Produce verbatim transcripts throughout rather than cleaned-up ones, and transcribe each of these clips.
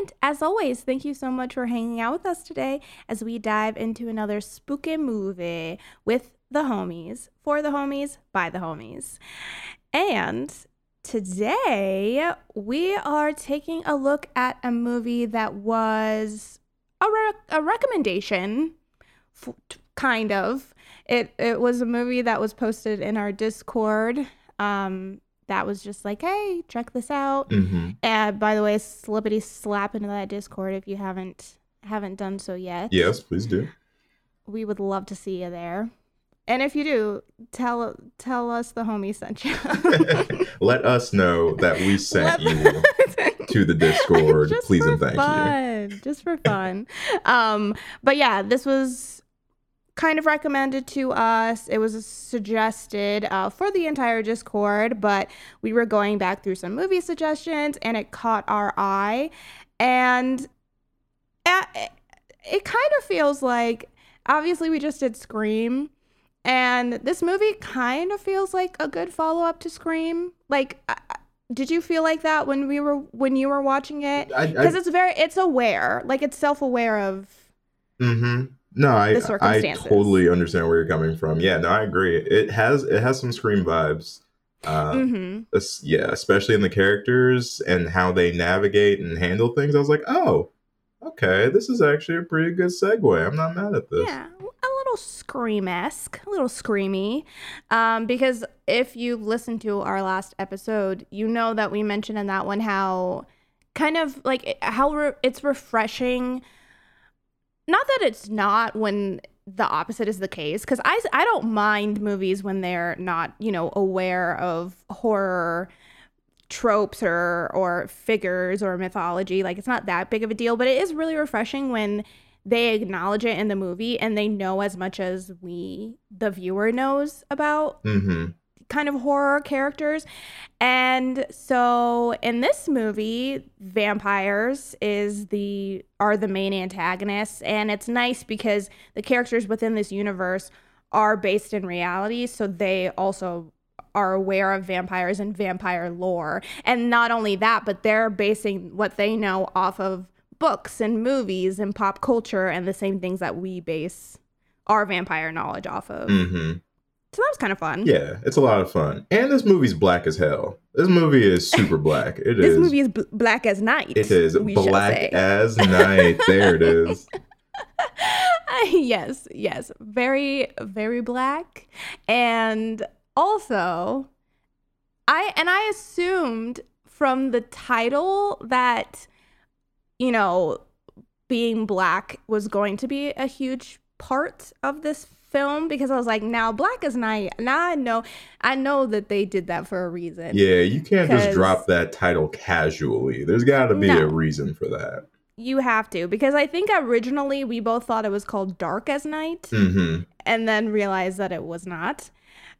And as always, thank you so much for hanging out with us today as we dive into another spooky movie with the homies, for the homies, by the homies. And today we are taking a look at a movie that was a, re- a recommendation, f- kind of. It, it was a movie that was posted in our Discord. Um, that was just like, hey, check this out. Mm-hmm. And by the way, slippity slap into that Discord if you haven't haven't done so yet. Yes, please do. We would love to see you there. And if you do, tell tell us the homie sent you. Let us know that we sent you to the Discord. Just please for and thank fun. you. Just for fun. um, but yeah, this was kind of recommended to us. It was suggested uh, for the entire Discord, but we were going back through some movie suggestions and it caught our eye. And it, it kind of feels like, obviously we just did Scream, and this movie kind of feels like a good follow-up to Scream. Like, I, did you feel like that when we were when you were watching it? Because it's very it's aware, like it's self-aware of. Mm-hmm. No, I I totally understand where you're coming from. Yeah, no, I agree. It has it has some Scream vibes. Um, mm-hmm. Yeah, especially in the characters and how they navigate and handle things. I was like, oh, okay, this is actually a pretty good segue. I'm not mad at this. Yeah, a little Scream-esque, a little Screamy. Um, because if you listened to our last episode, you know that we mentioned in that one how kind of like how re- it's refreshing. Not that it's not when the opposite is the case, because I, I don't mind movies when they're not, you know, aware of horror tropes or, or figures or mythology. Like, it's not that big of a deal, but it is really refreshing when they acknowledge it in the movie and they know as much as we, the viewer, knows about mm-hmm. kind of horror characters. And so in this movie, vampires is the are the main antagonists, and it's nice because the characters within this universe are based in reality, so they also are aware of vampires and vampire lore. And not only that, but they're basing what they know off of books and movies and pop culture and the same things that we base our vampire knowledge off of. Mm-hmm. So that was kind of fun. Yeah, it's a lot of fun. And this movie's black as hell. This movie is super black. It this is. This movie is b- black as night. It is black as night. There it is. Uh, yes, yes. Very, very black. And also, I and I assumed from the title that, you know, being black was going to be a huge part of this film, because I was like, now Black as Night, now I know I know that they did that for a reason. Yeah, you can't just drop that title casually. There's got to be no, a reason for that. You have to, because I think originally we both thought it was called Dark as Night, mm-hmm. and then realized that it was not.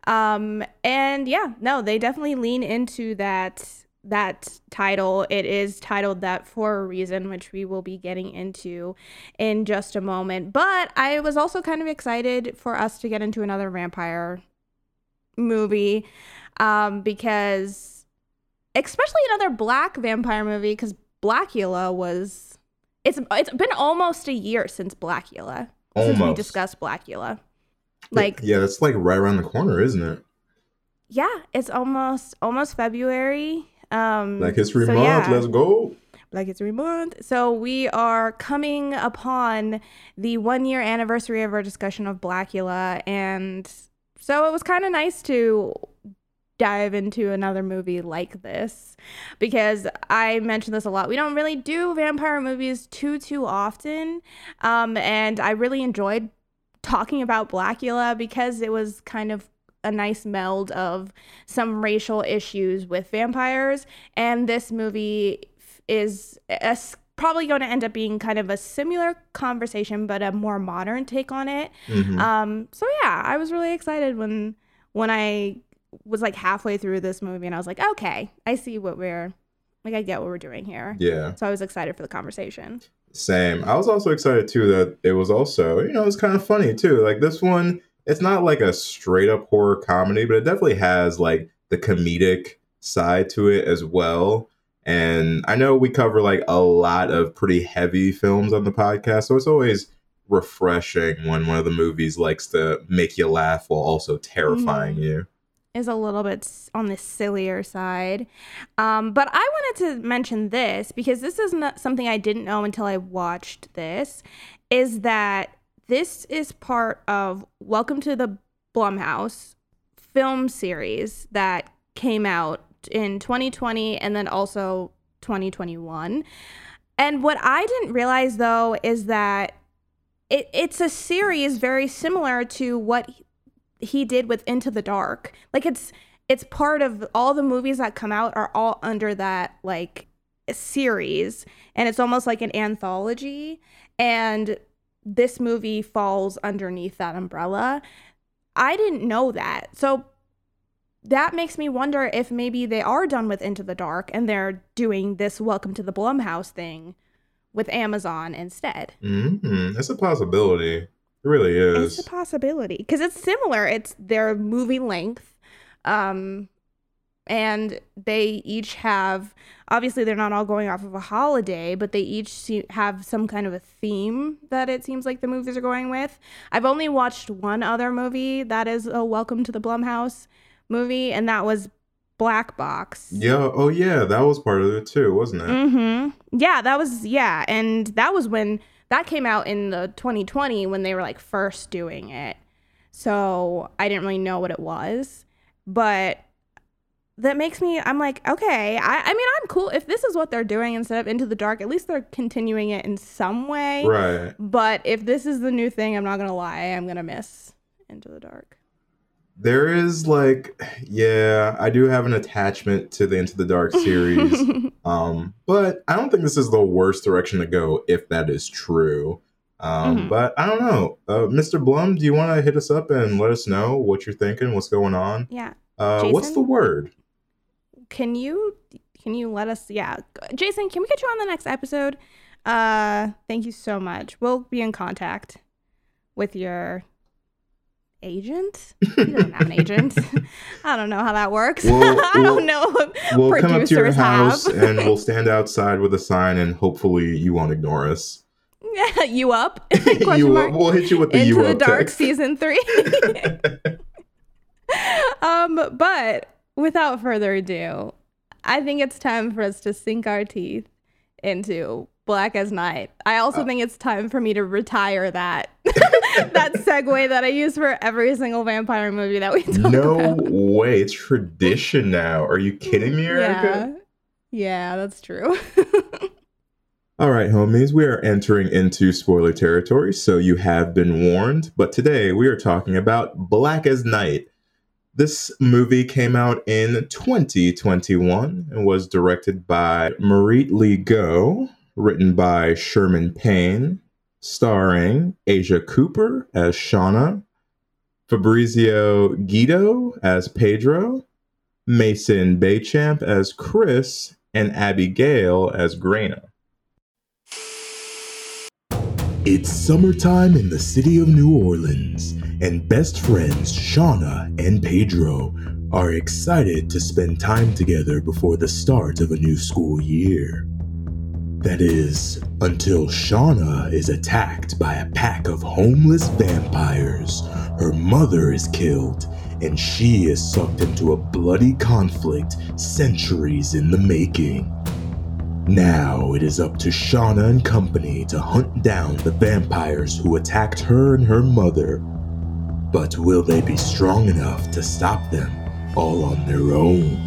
Um, and yeah, no, they definitely lean into that that title. It is titled that for a reason, which we will be getting into in just a moment. But I was also kind of excited for us to get into another vampire movie, um, because especially another black vampire movie, because Blacula was it's it's been almost a year since Blacula almost. since we discussed Blacula. Like, yeah, that's like right around the corner, isn't it? Yeah, it's almost almost February. Um, Black History so Month, yeah. Let's go. Black History Month. So we are coming upon the one year anniversary of our discussion of Blacula. And so it was kind of nice to dive into another movie like this, because I mentioned this a lot. We don't really do vampire movies too, too often. Um, and I really enjoyed talking about Blacula because it was kind of a nice meld of some racial issues with vampires, and this movie is a probably going to end up being kind of a similar conversation, but a more modern take on it. Mm-hmm. Um, so yeah, I was really excited when when I was like halfway through this movie and I was like, okay, I see what we're, like I get what we're doing here. Yeah. So I was excited for the conversation. Same. I was also excited too that it was also, you know, it's kind of funny too. Like this one, it's not like a straight up horror comedy, but it definitely has like the comedic side to it as well. And I know we cover like a lot of pretty heavy films on the podcast, so it's always refreshing when one of the movies likes to make you laugh while also terrifying mm-hmm. you. Is a little bit on the sillier side. Um, but I wanted to mention this because this is not something I didn't know until I watched this, is that this is part of Welcome to the Blumhouse film series that came out in twenty twenty and then also twenty twenty-one. And what I didn't realize, though, is that it, it's a series very similar to what he did with Into the Dark. Like it's it's part of all the movies that come out are all under that like series, and it's almost like an anthology, and this movie falls underneath that umbrella. I didn't know that. So that makes me wonder if maybe they are done with Into the Dark and they're doing this Welcome to the Blumhouse thing with Amazon instead. Mm-hmm. That's a possibility. It really is. It's a possibility because it's similar. It's their movie length. Um, and they each have, obviously they're not all going off of a holiday, but they each see, have some kind of a theme that it seems like the movies are going with. I've only watched one other movie that is a Welcome to the Blumhouse movie, and that was Black Box. Yeah. Oh, yeah. That was part of it too, wasn't it? Mm-hmm. Yeah, that was. Yeah, and that was when that came out in the twenty twenty when they were like first doing it. So I didn't really know what it was, but that makes me. I'm like, okay. I, I mean, I'm cool if this is what they're doing instead of Into the Dark. At least they're continuing it in some way. Right. But if this is the new thing, I'm not gonna lie. I'm gonna miss Into the Dark. There is like, yeah, I do have an attachment to the Into the Dark series, um, but I don't think this is the worst direction to go if that is true. Um, mm-hmm. But I don't know. Uh, Mister Blum, do you want to hit us up and let us know what you're thinking, what's going on? Yeah. Uh, Jason, what's the word? Can you can you let us? Yeah. Jason, can we get you on the next episode? Uh, thank you so much. We'll be in contact with your agent. You don't have an agent. I don't know how that works. We'll, I don't we'll, know what we'll producers come up to your house and we'll stand outside with a sign and hopefully you won't ignore us. You up? you up. We'll hit you with the Into you the up Dark text. Season three. um, but without further ado, I think it's time for us to sink our teeth into Black as Night. I also uh, think it's time for me to retire that that segue that I use for every single vampire movie that we talk no about. No way. It's tradition now. Are you kidding me, Erica? Yeah, yeah that's true. All right, homies. We are entering into spoiler territory, so you have been warned. But today we are talking about Black as Night. This movie came out in twenty twenty-one and was directed by Marit Lee Goh. Written by Sherman Payne, starring Asia Cooper as Shauna, Fabrizio Guido as Pedro, Mason Baychamp as Chris, and Abby Gale as Gráinne. It's summertime in the city of New Orleans, and best friends Shauna and Pedro are excited to spend time together before the start of a new school year. That is, until Shauna is attacked by a pack of homeless vampires, her mother is killed, and she is sucked into a bloody conflict centuries in the making. Now it is up to Shauna and company to hunt down the vampires who attacked her and her mother. But will they be strong enough to stop them all on their own?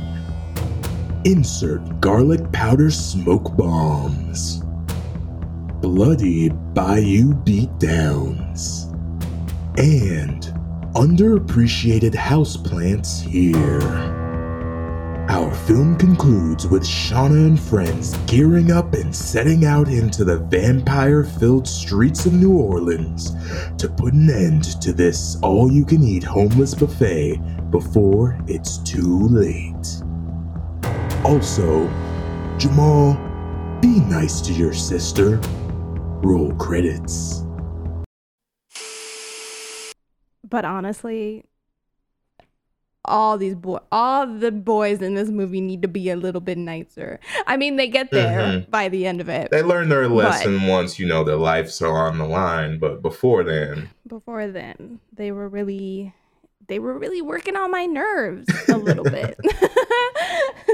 Insert garlic powder smoke bombs. Bloody Bayou beatdowns. And underappreciated houseplants here. Our Our film concludes with Shauna and friends gearing up and setting out into the vampire-filled streets of New Orleans to put an end to this all-you-can-eat homeless buffet before it's too late. Also, Jamal, be nice to your sister. Roll credits. But honestly, all these boy, all the boys in this movie need to be a little bit nicer. I mean, they get there mm-hmm. by the end of it. They learn their lesson but, once, you know, their lives are on the line. But before then, before then, they were really, they were really working on my nerves a little bit.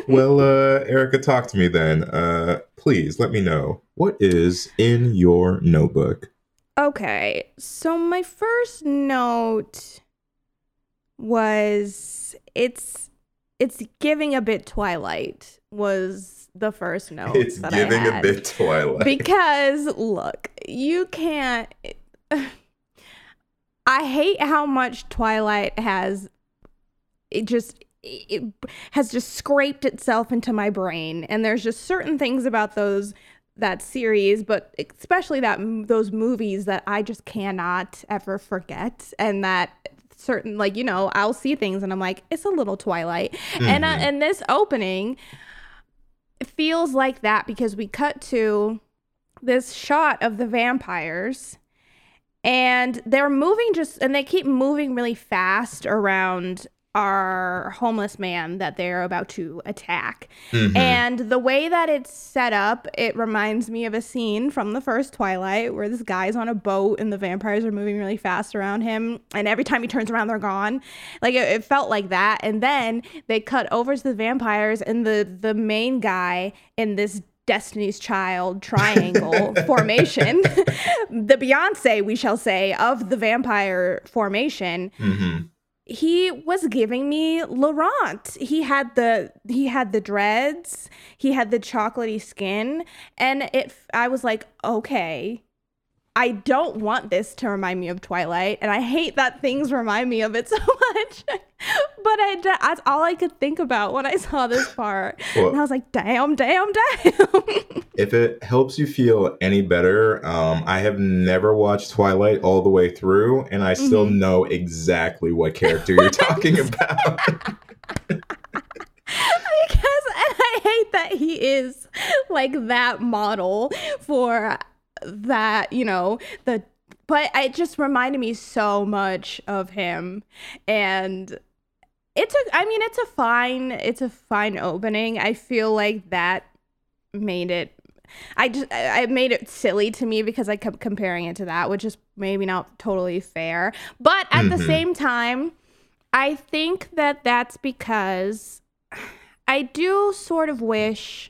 Well, uh, Erica, talk to me then. Uh, please let me know what is in your notebook. Okay, so my first note was it's it's giving a bit Twilight was the first note. It's that giving I had. a bit Twilight. Because look, you can't I hate how much Twilight has it just it has just scraped itself into my brain, and there's just certain things about those that series, but especially that those movies that I just cannot ever forget, and that certain, like, you know, I'll see things and I'm like, it's a little Twilight. Mm-hmm. And uh, and this opening feels like that because we cut to this shot of the vampires, and they're moving just and they keep moving really fast around our homeless man that they're about to attack. Mm-hmm. And the way that it's set up, it reminds me of a scene from the first Twilight where this guy's on a boat and the vampires are moving really fast around him, and every time he turns around they're gone. Like it, it felt like that. And then they cut over to the vampires and the the main guy in this Destiny's Child triangle formation, the Beyonce, we shall say, of the vampire formation. Mm-hmm. He was giving me Laurent. He had the he had the dreads. He had the chocolatey skin, and it. I was like, okay, I don't want this to remind me of Twilight, and I hate that things remind me of it so much. But I, that's all I could think about when I saw this part, well, and I was like, damn, damn, damn. If it helps you feel any better, um, I have never watched Twilight all the way through, and I still mm-hmm. know exactly what character you're talking about. Because I hate that he is like that model for that, you know, the, but it just reminded me so much of him. And it's a, I mean, it's a fine, it's a fine opening. I feel like that made it, I just I made it silly to me because I kept comparing it to that, which is maybe not totally fair. But at mm-hmm. the same time, I think that that's because I do sort of wish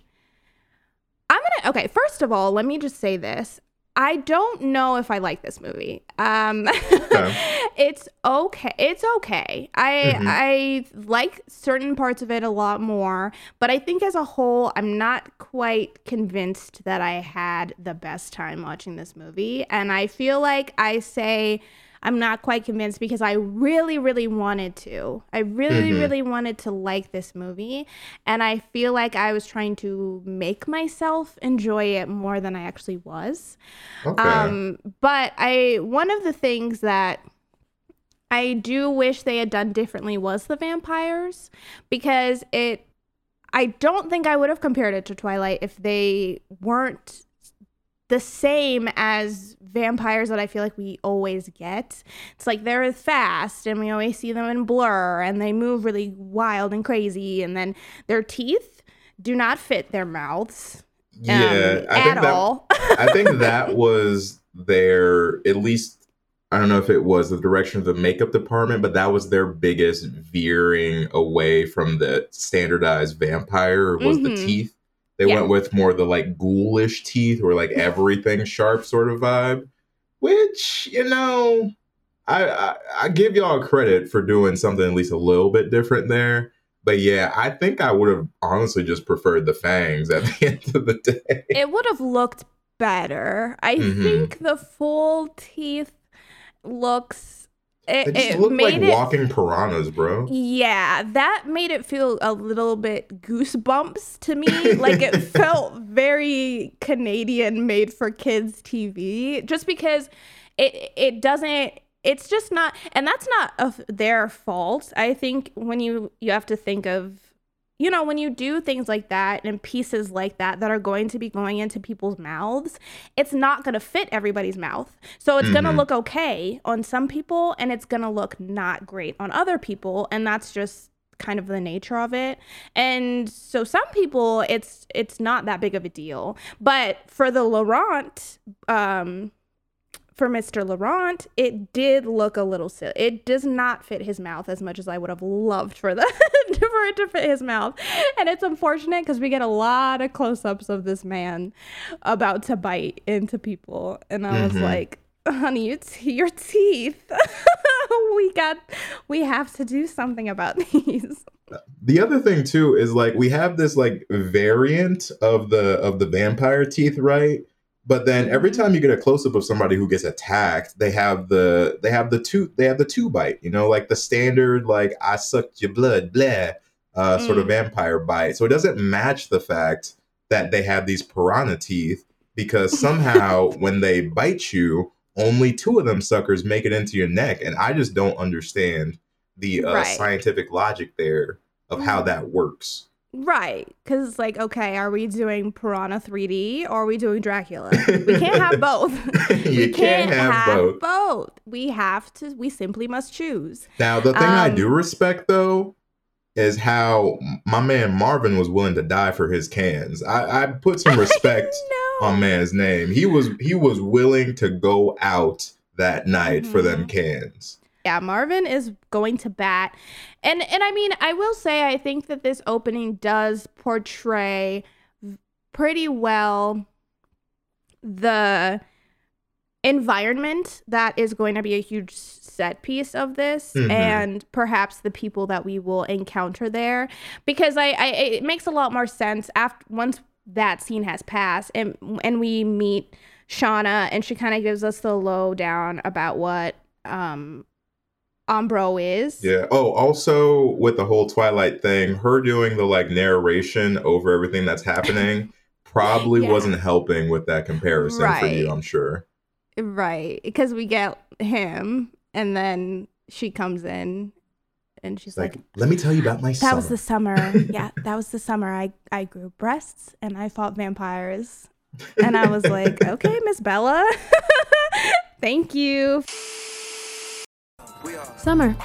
I'm gonna okay. First of all, let me just say this: I don't know if I like this movie. Um, okay. It's okay. It's okay. I mm-hmm. I like certain parts of it a lot more, but I think as a whole, I'm not quite convinced that I had the best time watching this movie. And I feel like I say I'm not quite convinced because I really, really wanted to. I really, mm-hmm. really wanted to like this movie. And I feel like I was trying to make myself enjoy it more than I actually was. Okay. Um, but I one of the things that I do wish they had done differently was the vampires, because it I don't think I would have compared it to Twilight if they weren't the same as vampires that I feel like we always get. It's like they're fast and we always see them in blur and they move really wild and crazy, and then their teeth do not fit their mouths um, yeah, I at think that, all. I think that was their, at least, I don't know if it was the direction of the makeup department, but that was their biggest veering away from the standardized vampire was mm-hmm. the teeth. They yeah. went with more of the like ghoulish teeth or like everything sharp sort of vibe, which, you know, I, I I give y'all credit for doing something at least a little bit different there. But yeah, I think I would have honestly just preferred the fangs at the end of the day. It would have looked better. I mm-hmm. think the full teeth looks It, they just it look like it, walking piranhas, bro. Yeah, that made it feel a little bit Goosebumps to me. Like, it felt very Canadian, made for kids T V, just because it it doesn't. It's just not, and that's not of their fault. I think when you you have to think of, you know, when you do things like that and pieces like that that are going to be going into people's mouths, it's not going to fit everybody's mouth. So it's mm-hmm. going to look okay on some people and it's going to look not great on other people. And that's just kind of the nature of it. And so some people, it's it's not that big of a deal. But for the Laurent, um, for Mister Laurent, it did look a little silly. It does not fit his mouth as much as I would have loved for the for it to fit his mouth. And it's unfortunate because we get a lot of close-ups of this man about to bite into people. And I mm-hmm. was like, honey, you t- your teeth. we got, we have to do something about these. The other thing too is like, we have this like variant of the of the vampire teeth, right? But then every time you get a close up of somebody who gets attacked, they have the they have the two they have the two bite, you know, like the standard like I sucked your blood, blah, uh, mm. sort of vampire bite. So it doesn't match the fact that they have these piranha teeth, because somehow when they bite you, only two of them suckers make it into your neck, and I just don't understand the uh, right. scientific logic there of how that works. Right, because it's like, okay, are we doing Piranha three D or are we doing Dracula? We can't have both. you we can't, can't have, have both. both. We have to, we simply must choose. Now, the thing um, I do respect, though, is how my man Marvin was willing to die for his cans. I, I put some respect on man's name. He was he was willing to go out that night mm-hmm. for them cans. Yeah, Marvin is going to bat. And and I mean, I will say, I think that this opening does portray pretty well the environment that is going to be a huge set piece of this mm-hmm. and perhaps the people that we will encounter there. Because I, I it makes a lot more sense after once that scene has passed and and we meet Shauna, and she kind of gives us the lowdown about what um Ombro is. Yeah. Oh, also with the whole Twilight thing, her doing the like narration over everything that's happening probably yeah. wasn't helping with that comparison right. for you, I'm sure. Right. Because we get him and then she comes in and she's like, like let me tell you about my that summer. That was the summer. yeah. That was the summer I, I grew breasts and I fought vampires. And I was like, okay, Miss Bella, thank you. Summer.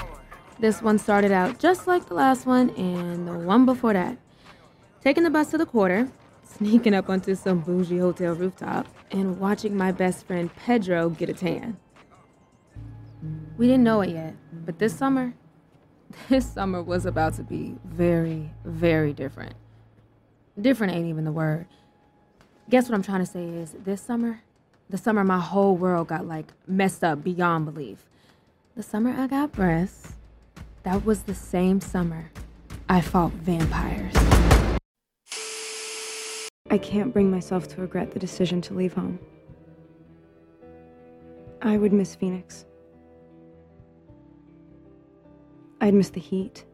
This one started out just like the last one and the one before that. Taking the bus to the quarter, sneaking up onto some bougie hotel rooftop, and watching my best friend Pedro get a tan. We didn't know it yet, but this summer, this summer was about to be very, very different. Different ain't even the word. Guess what I'm trying to say is this summer, the summer my whole world got like messed up beyond belief. The summer I got breasts, that was the same summer I fought vampires. I can't bring myself to regret the decision to leave home. I would miss Phoenix. I'd miss the heat.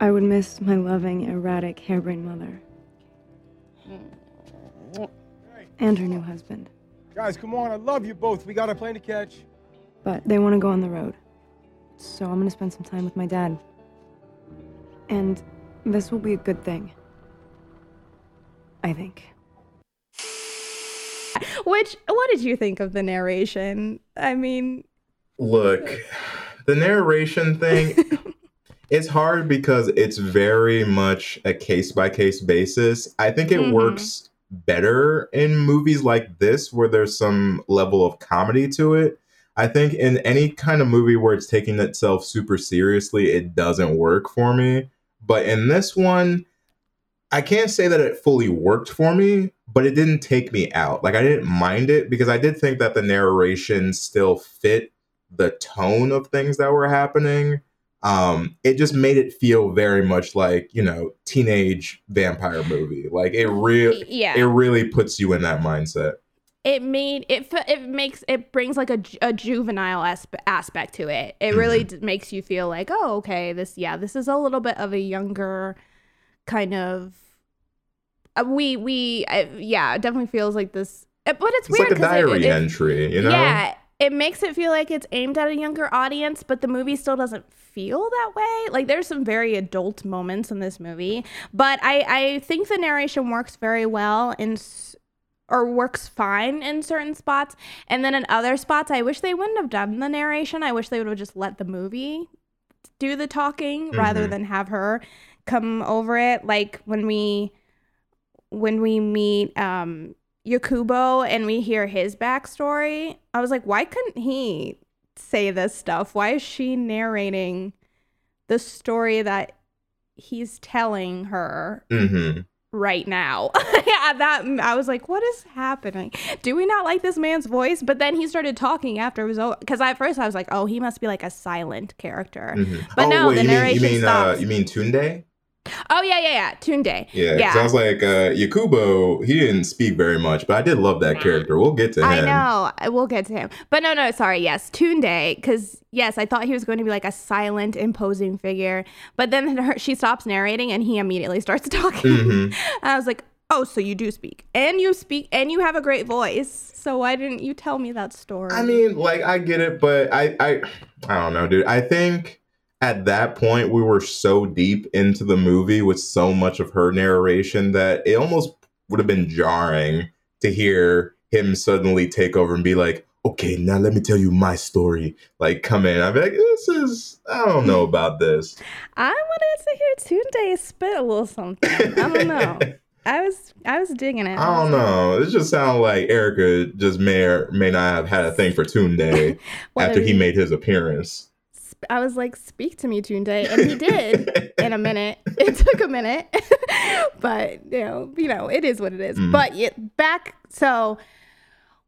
I would miss my loving, erratic, harebrained mother. And her new husband. Guys, come on, I love you both. We got a plane to catch. But they want to go on the road. So I'm going to spend some time with my dad. And this will be a good thing. I think. Which, what did you think of the narration? I mean... Look, the narration thing, it's hard because it's very much a case-by-case basis. I think it mm-hmm. works... better in movies like this where there's some level of comedy to it. I think in any kind of movie where it's taking itself super seriously, it doesn't work for me. But in this one, I can't say that it fully worked for me, but it didn't take me out. Like, I didn't mind it because I did think that the narration still fit the tone of things that were happening. Um, it just made it feel very much like, you know, teenage vampire movie. Like it really, yeah. it really puts you in that mindset. it made it it makes it brings like a, a juvenile aspe- aspect to it. It really mm-hmm. d- makes you feel like, oh, okay, this yeah, this is a little bit of a younger kind of uh, we we uh, yeah, it definitely feels like this. It, but it's, it's weird. It's like a diary it, it, entry, you know? Yeah. It makes it feel like it's aimed at a younger audience, but the movie still doesn't feel that way. Like, there's some very adult moments in this movie, but I, I think the narration works very well in, or works fine in certain spots. And then in other spots, I wish they wouldn't have done the narration. I wish they would have just let the movie do the talking mm-hmm. rather than have her come over it. Like when we, when we meet, um, Yakubo and we hear his backstory, I was like, why couldn't he say this stuff? Why is she narrating the story that he's telling her mm-hmm. right now? Yeah, that I was like, what is happening? Do we not like this man's voice? But then he started talking after it was over, because at first I was like, oh, he must be like a silent character. Mm-hmm. But oh, no, wait, the you narration mean, you mean, stops. Uh, you mean Tunde? Oh, yeah, yeah, yeah. Tunde. Yeah, yeah. I was like, uh, Yakubo, he didn't speak very much, but I did love that character. We'll get to him. I know. We'll get to him. But no, no, sorry. Yes, Tunde. Because, yes, I thought he was going to be like a silent, imposing figure. But then her, she stops narrating and he immediately starts talking. Mm-hmm. I was like, oh, so you do speak. And you speak, and you have a great voice. So why didn't you tell me that story? I mean, like, I get it, but I, I, I don't know, dude. I think... at that point, we were so deep into the movie with so much of her narration that it almost would have been jarring to hear him suddenly take over and be like, okay, now let me tell you my story. Like, come in. I'd be like, this is, I don't know about this. I wanted to hear Tunde spit a little something. I don't know. I was I was digging it. I don't know. It just sounds like Erica just may or may not have had a thing for Tunde after he made his appearance. I was like, speak to me, Tunde, and he did in a minute. It took a minute, but you know, you know, it is what it is. Mm. But it, back, so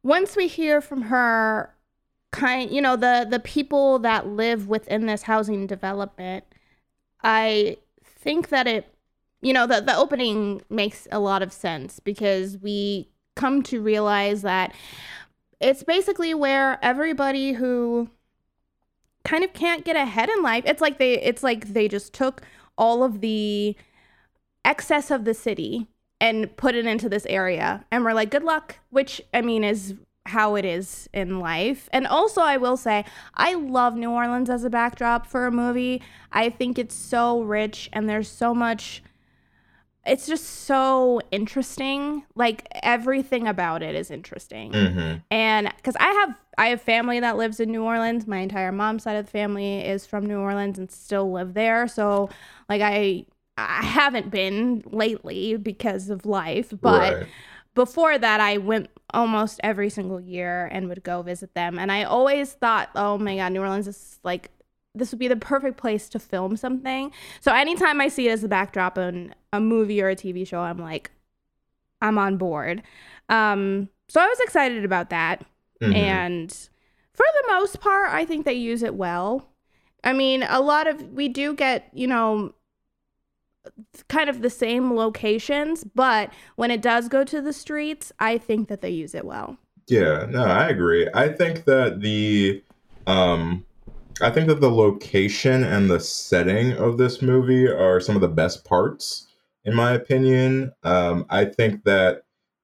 once we hear from her, kind, you know, the the people that live within this housing development, I think that it, you know, the the opening makes a lot of sense because we come to realize that it's basically where everybody who kind of can't get ahead in life. It's like they it's like they just took all of the excess of the city and put it into this area. And we're like, good luck, which I mean is how it is in life. And also I will say, I love New Orleans as a backdrop for a movie. I think it's so rich and there's so much, it's just so interesting. Like everything about it is interesting. Mm-hmm. And because I have I have family that lives in New Orleans. My entire mom's side of the family is from New Orleans and still live there. So like I I haven't been lately because of life. But right. Before that, I went almost every single year and would go visit them. And I always thought, oh, my God, New Orleans is like, this would be the perfect place to film something. So anytime I see it as a backdrop in a movie or a T V show, I'm like, I'm on board. Um, so I was excited about that. Mm-hmm. And for the most part, I think they use it well. I mean, a lot of, we do get, you know, kind of the same locations, but when it does go to the streets, I think that they use it well. Yeah, no, I agree. I think that the, um, I think that the location and the setting of this movie are some of the best parts, in my opinion. Um, I think that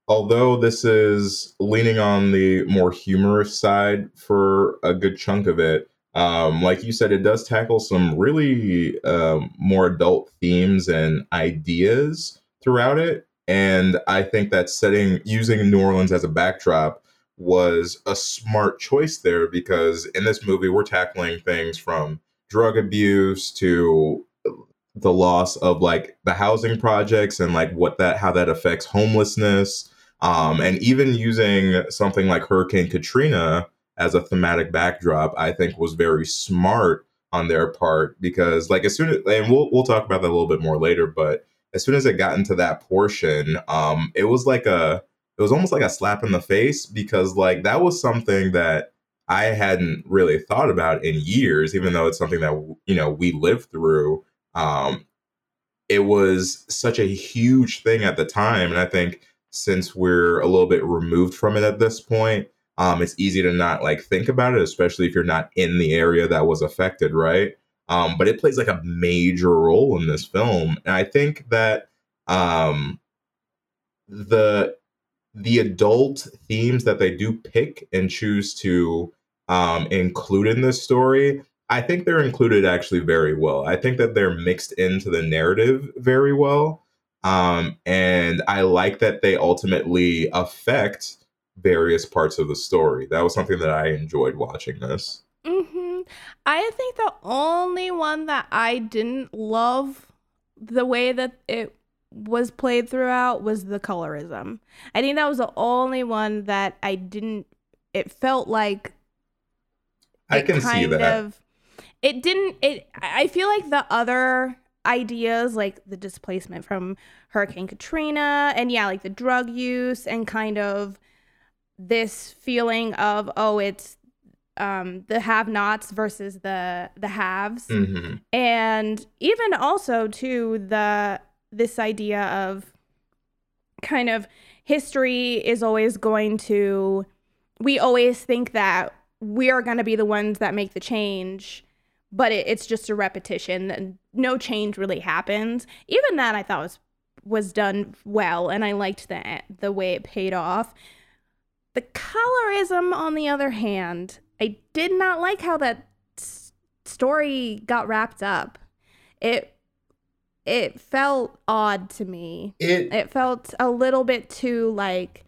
although this is leaning on the more humorous side for a good chunk of it, um, like you said, it does tackle some really uh, more adult themes and ideas throughout it. And I think that setting, using New Orleans as a backdrop, was a smart choice there, because in this movie we're tackling things from drug abuse to the loss of like the housing projects and like what that how that affects homelessness, um and even using something like Hurricane Katrina as a thematic backdrop, I think was very smart on their part, because like as soon as, and we'll we'll talk about that a little bit more later, but as soon as it got into that portion, um it was like a It was almost like a slap in the face, because like that was something that I hadn't really thought about in years, even though it's something that, you know, we lived through. Um, it was such a huge thing at the time. And I think since we're a little bit removed from it at this point, um, it's easy to not like think about it, especially if you're not in the area that was affected, right? Um, but it plays like a major role in this film. And I think that um, the the adult themes that they do pick and choose to um, include in this story, I think they're included actually very well. I think that they're mixed into the narrative very well. Um, and I like that they ultimately affect various parts of the story. That was something that I enjoyed watching this. Mm-hmm. I think the only one that I didn't love the way that it was played throughout was the colorism. I think that was the only one that I didn't, it felt like it I can kind see that. Of, it didn't, it, I feel like the other ideas like the displacement from Hurricane Katrina and yeah, like the drug use and kind of this feeling of, oh, it's um, the have-nots versus the the haves. Mm-hmm. And even also too, the this idea of kind of history is always going to, we always think that we are going to be the ones that make the change, but it, it's just a repetition and no change really happens. Even that I thought was was done well, and I liked the, the way it paid off. The colorism, on the other hand, I did not like how that s- story got wrapped up. It it felt odd to me. It, it felt a little bit too like,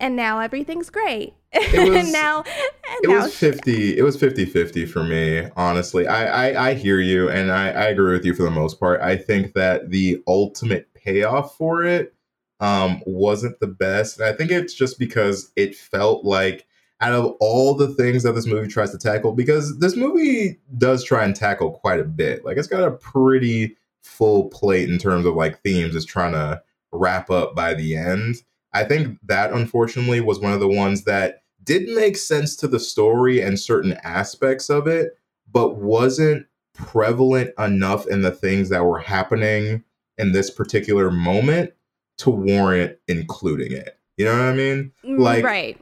and now everything's great. It was, and now, and it now was fifty. It was fifty-fifty for me, honestly. I, I, I hear you, and I, I agree with you for the most part. I think that the ultimate payoff for it um, wasn't the best, and I think it's just because it felt like out of all the things that this movie tries to tackle, because this movie does try and tackle quite a bit. Like, it's got a pretty full plate in terms of like themes it's trying to wrap up by the end. I think that unfortunately was one of the ones that did make sense to the story and certain aspects of it, but wasn't prevalent enough in the things that were happening in this particular moment to warrant including it. You know what I mean? Like, right.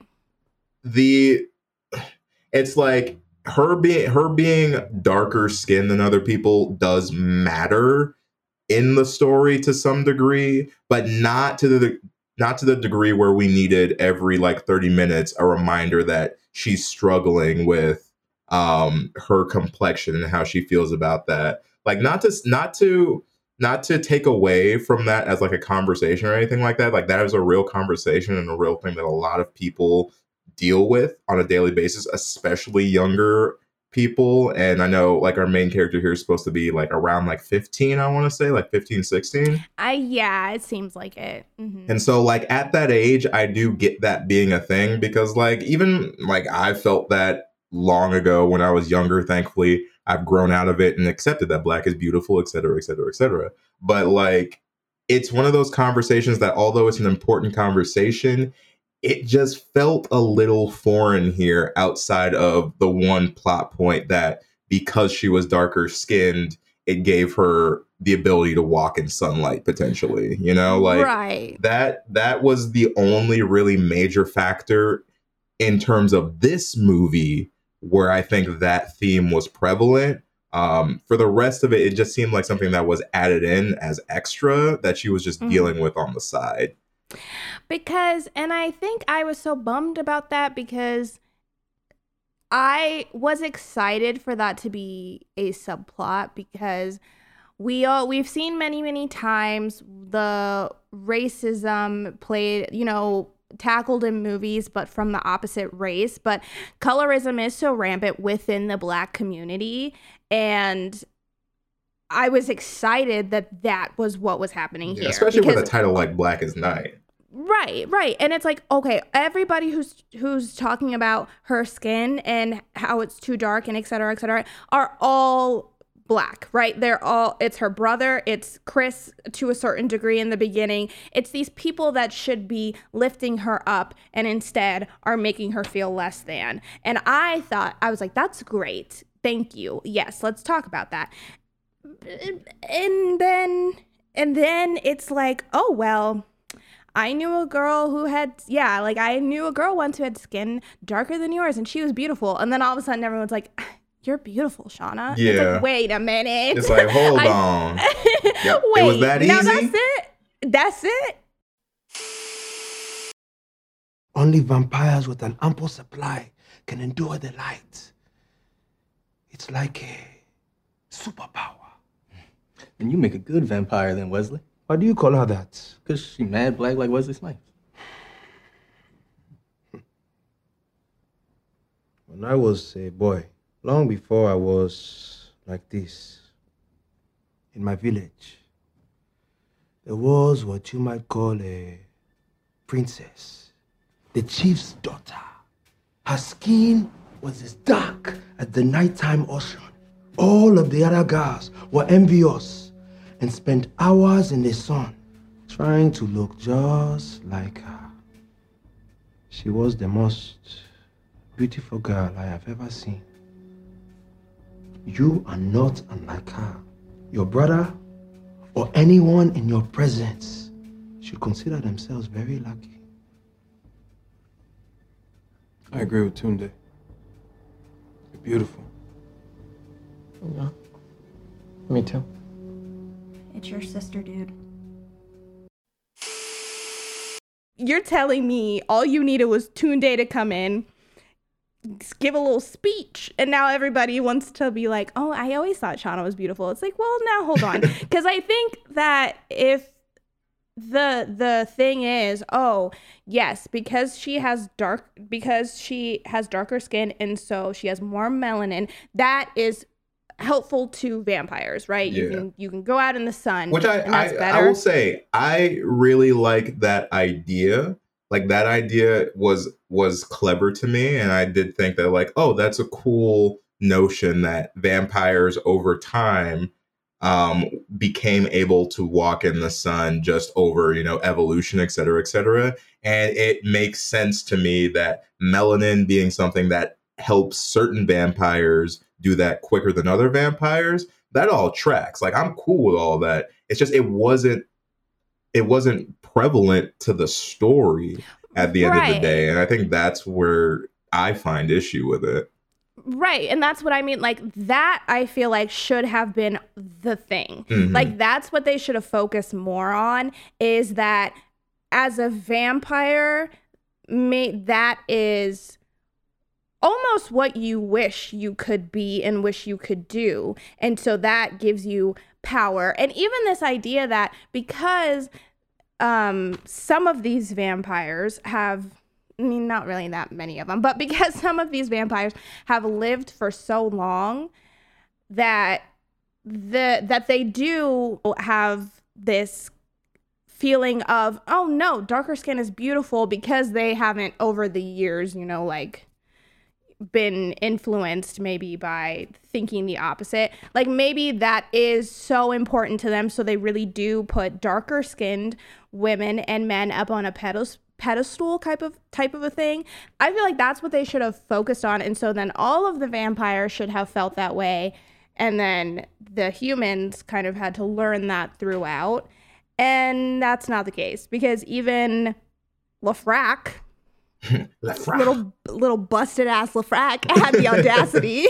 The it's like her being her being darker skinned than other people does matter in the story to some degree, but not to the Not to the degree where we needed every like thirty minutes a reminder that she's struggling with um, her complexion and how she feels about that. Like not to not to not to take away from that as like a conversation or anything like that. Like that is a real conversation and a real thing that a lot of people deal with on a daily basis, especially younger people. And I know like our main character here is supposed to be like around like fifteen, I want to say like fifteen, sixteen. I, yeah, it seems like it. Mm-hmm. And so like at that age, I do get that being a thing because like even like I felt that long ago when I was younger. Thankfully, I've grown out of it and accepted that black is beautiful, et cetera, et cetera, et cetera. But like it's one of those conversations that although it's an important conversation, it just felt a little foreign here outside of the one plot point that because she was darker skinned, it gave her the ability to walk in sunlight potentially, you know, like right. that, that was the only really major factor in terms of this movie where I think that theme was prevalent. Um, for the rest of it, it just seemed like something that was added in as extra that she was just mm-hmm. dealing with on the side. Because, and I think I was so bummed about that because I was excited for that to be a subplot because we all, we've seen many, many times the racism played, you know, tackled in movies, but from the opposite race. But colorism is so rampant within the Black community. And I was excited that that was what was happening yeah, here. Especially because, with a title like Black as Night. Right, right. And it's like, okay, everybody who's who's talking about her skin and how it's too dark and et cetera, et cetera, are all Black, right? They're all, it's her brother, it's Chris to a certain degree in the beginning. It's these people that should be lifting her up and instead are making her feel less than. And I thought, I was like, that's great. Thank you. Yes, let's talk about that. And then and then it's like, oh, well, I knew a girl who had, yeah, like I knew a girl once who had skin darker than yours, and she was beautiful. And then all of a sudden, everyone's like, "You're beautiful, Shauna." Yeah. It's like, wait a minute. It's like, hold I, on. Yep. Wait. It was that easy? Now that's it. That's it. Only vampires with an ample supply can endure the light. It's like a superpower. And you make a good vampire then, Wesley. Why do you call her that? Because she mad black like Wesley Snipes. When I was a boy, long before I was like this, in my village, there was what you might call a princess. The chief's daughter. Her skin was as dark as the nighttime ocean. All of the other girls were envious and spent hours in the sun trying to look just like her. She was the most beautiful girl I have ever seen. You are not unlike her. Your brother or anyone in your presence should consider themselves very lucky. I agree with Tunde. You're beautiful. Yeah. Me too. It's your sister, dude. You're telling me all you needed was Tunde to come in, give a little speech, and now everybody wants to be like, oh, I always thought Shauna was beautiful. It's like, well, now hold on. Because I think that if the the thing is, oh yes, because she has dark because she has darker skin and so she has more melanin, that is helpful to vampires, right? Yeah. You can you can go out in the sun, which I I, I will say I really like that idea. Like that idea was was clever to me, and I did think that like, oh, that's a cool notion that vampires over time Um, became able to walk in the sun just over, you know, evolution, et cetera, et cetera. And it makes sense to me that melanin being something that helps certain vampires do that quicker than other vampires, that all tracks. Like, I'm cool with all that. It's just it wasn't it wasn't prevalent to the story at the right. end of the day. And I think that's where I find issue with it. Right. And that's what I mean. Like that, I feel like should have been the thing. Mm-hmm. Like that's what they should have focused more on, is that as a vampire, may, that is almost what you wish you could be and wish you could do. And so that gives you power. And even this idea that because um, some of these vampires have... I mean, not really that many of them, but because some of these vampires have lived for so long that the that they do have this feeling of, oh no, darker skin is beautiful, because they haven't over the years, you know, like been influenced maybe by thinking the opposite. Like maybe that is so important to them, so they really do put darker skinned women and men up on a pedestal. pedestal type of type of a thing. I feel like that's what they should have focused on, and so then all of the vampires should have felt that way, and then the humans kind of had to learn that throughout, and that's not the case, because even Lefrak, Lefrak. little little busted ass Lefrak had the audacity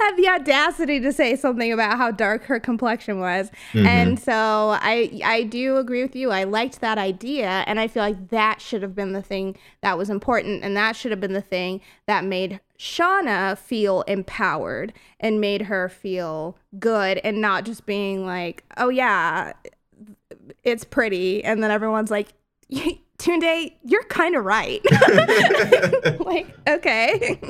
had the audacity to say something about how dark her complexion was. Mm-hmm. And so I I do agree with you. I liked that idea, and I feel like that should have been the thing that was important, and that should have been the thing that made Shauna feel empowered and made her feel good, and not just being like, oh yeah, it's pretty, and then everyone's like, Tunde, you're kind of right. Like, okay.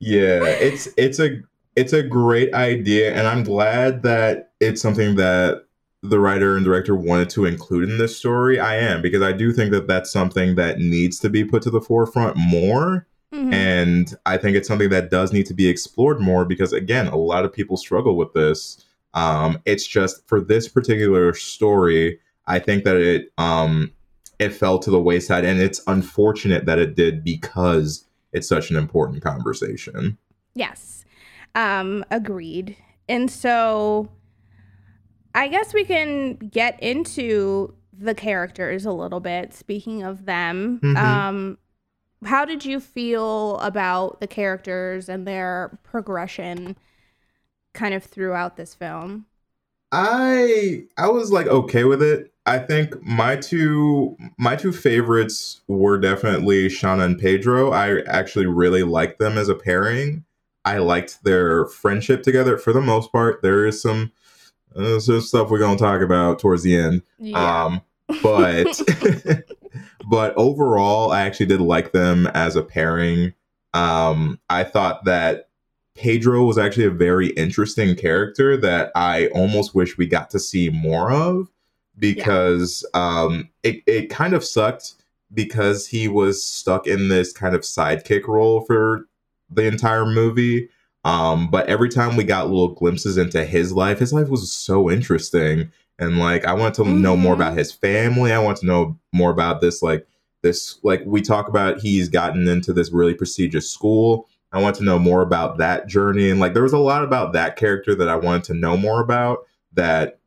Yeah, it's it's a it's a great idea, and I'm glad that it's something that the writer and director wanted to include in this story. I am, because I do think that that's something that needs to be put to the forefront more. Mm-hmm. And I think it's something that does need to be explored more, because again, a lot of people struggle with this. Um, it's just for this particular story, I think that it um it fell to the wayside, and it's unfortunate that it did, because it's such an important conversation. Yes. Um, agreed. And so I guess we can get into the characters a little bit, speaking of them, mm-hmm. um, how did you feel about the characters and their progression kind of throughout this film? I I was like okay with it. I think my two my two favorites were definitely Shauna and Pedro. I actually really liked them as a pairing. I liked their friendship together for the most part. There is some, uh, some stuff we're gonna talk about towards the end. Yeah. Um, but but overall, I actually did like them as a pairing. Um, I thought that Pedro was actually a very interesting character that I almost wish we got to see more of, because yeah. um, it, it kind of sucked because he was stuck in this kind of sidekick role for the entire movie. Um, but every time we got little glimpses into his life, his life was so interesting. And like, I wanted to mm-hmm. know more about his family. I want to know more about this. Like this, like we talk about, he's gotten into this really prestigious school. I want to know more about that journey. And like, there was a lot about that character that I wanted to know more about that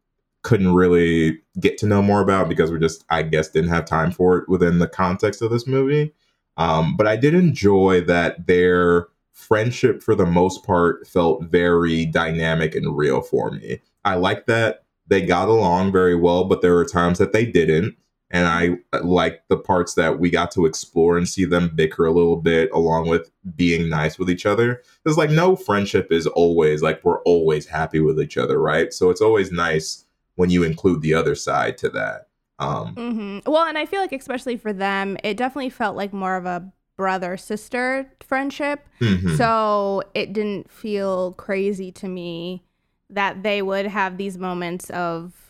couldn't really get to know more about because we just, I guess, didn't have time for it within the context of this movie. Um, but I did enjoy that their friendship for the most part felt very dynamic and real for me. I like that they got along very well, but there were times that they didn't. And I liked the parts that we got to explore and see them bicker a little bit, along with being nice with each other. There's like no friendship is always like we're always happy with each other, right? So it's always nice when you include the other side to that. Um, mm-hmm. Well, and I feel like especially for them, it definitely felt like more of a brother-sister friendship. Mm-hmm. So it didn't feel crazy to me that they would have these moments of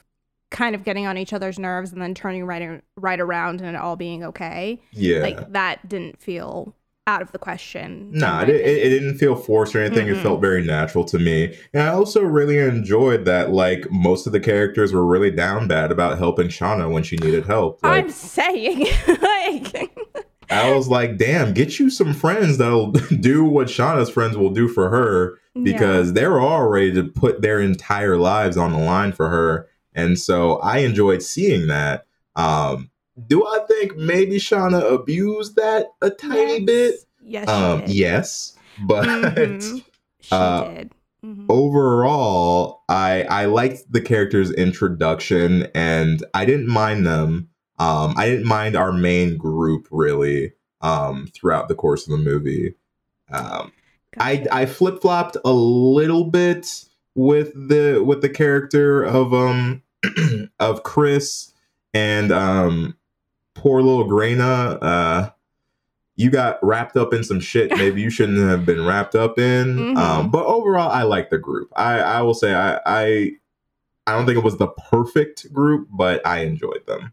kind of getting on each other's nerves and then turning right right around and it all being okay. Yeah. Like that didn't feel out of the question. No, nah, it, it didn't feel forced or anything. Mm-hmm. It felt very natural to me. And I also really enjoyed that like most of the characters were really down bad about helping Shauna when she needed help. Like, I'm saying. like I was like, damn, get you some friends that'll do what Shauna's friends will do for her, because yeah. they're all ready to put their entire lives on the line for her. And so I enjoyed seeing that. Um, do I think maybe Shauna abused that a tiny yes. bit? Yes, um, she did. Yes, but mm-hmm. she uh, did. Mm-hmm. Overall, I I liked the character's introduction, and I didn't mind them. Um, I didn't mind our main group really um, throughout the course of the movie. Um, I I flip flopped a little bit with the with the character of um. of Chris and um poor little Gráinne. Uh you got wrapped up in some shit maybe you shouldn't have been wrapped up in. Mm-hmm. Um but overall I like the group. I I will say I I I don't think it was the perfect group, but I enjoyed them.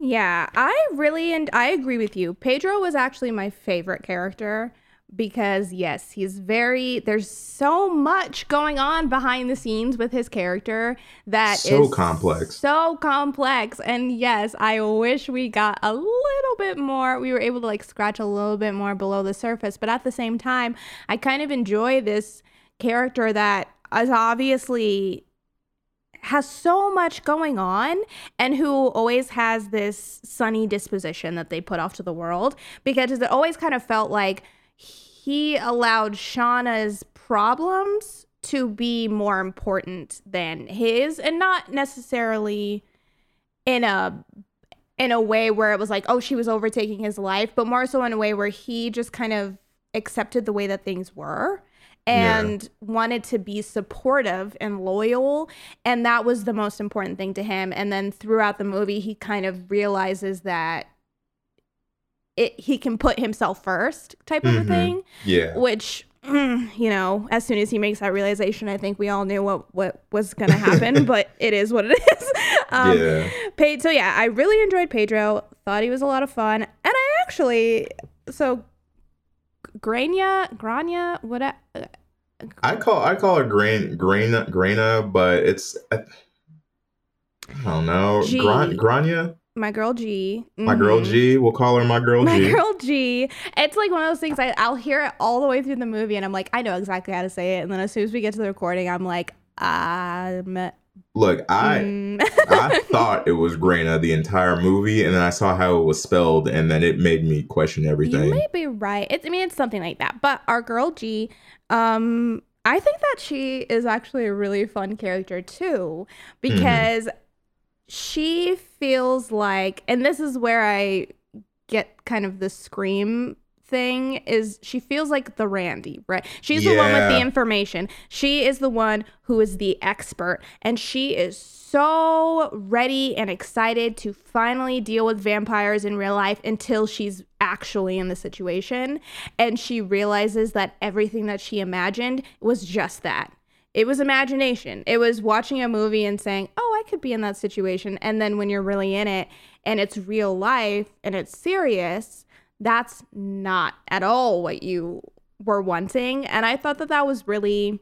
Yeah, I really and I agree with you. Pedro was actually my favorite character because yes, he's very there's so much going on behind the scenes with his character that so is complex. So complex. And yes, I wish we got a little bit more. We were able to like scratch a little bit more below the surface, but at the same time, I kind of enjoy this character that is obviously has so much going on and who always has this sunny disposition that they put off to the world, because it always kind of felt like he allowed Shauna's problems to be more important than his, and not necessarily in a in a way where it was like, oh, she was overtaking his life, but more so in a way where he just kind of accepted the way that things were and yeah. wanted to be supportive and loyal, and that was the most important thing to him. And then throughout the movie, he kind of realizes that It, he can put himself first type of mm-hmm. a thing. Yeah. Which, you know, as soon as he makes that realization, I think we all knew what, what was going to happen, but it is what it is. Um, yeah. Paid, so, yeah, I really enjoyed Pedro. Thought he was a lot of fun. And I actually, so Gráinne, Gráinne, what I, uh, I call I call her Gráinne, Gráinne, Gráinne, but it's, I, I don't know, Gráinne? Gráinne? My girl G. Mm-hmm. My girl G. We'll call her my girl my G. My girl G. It's like one of those things I, I'll hear it all the way through the movie and I'm like, I know exactly how to say it. And then as soon as we get to the recording, I'm like, Um, Look, I mm. I thought it was Gráinne the entire movie, and then I saw how it was spelled, and then it made me question everything. You may be right. It's, I mean, it's something like that. But our girl G, um, I think that she is actually a really fun character too, because mm-hmm. she feels like, and this is where I get kind of the Scream thing, is she feels like the Randy, right? She's yeah. the one with the information. She is the one who is the expert, and she is so ready and excited to finally deal with vampires in real life until she's actually in the situation, and she realizes that everything that she imagined was just that. It was imagination. It was watching a movie and saying, oh, I could be in that situation. And then when you're really in it and it's real life and it's serious, that's not at all what you were wanting. And I thought that that was really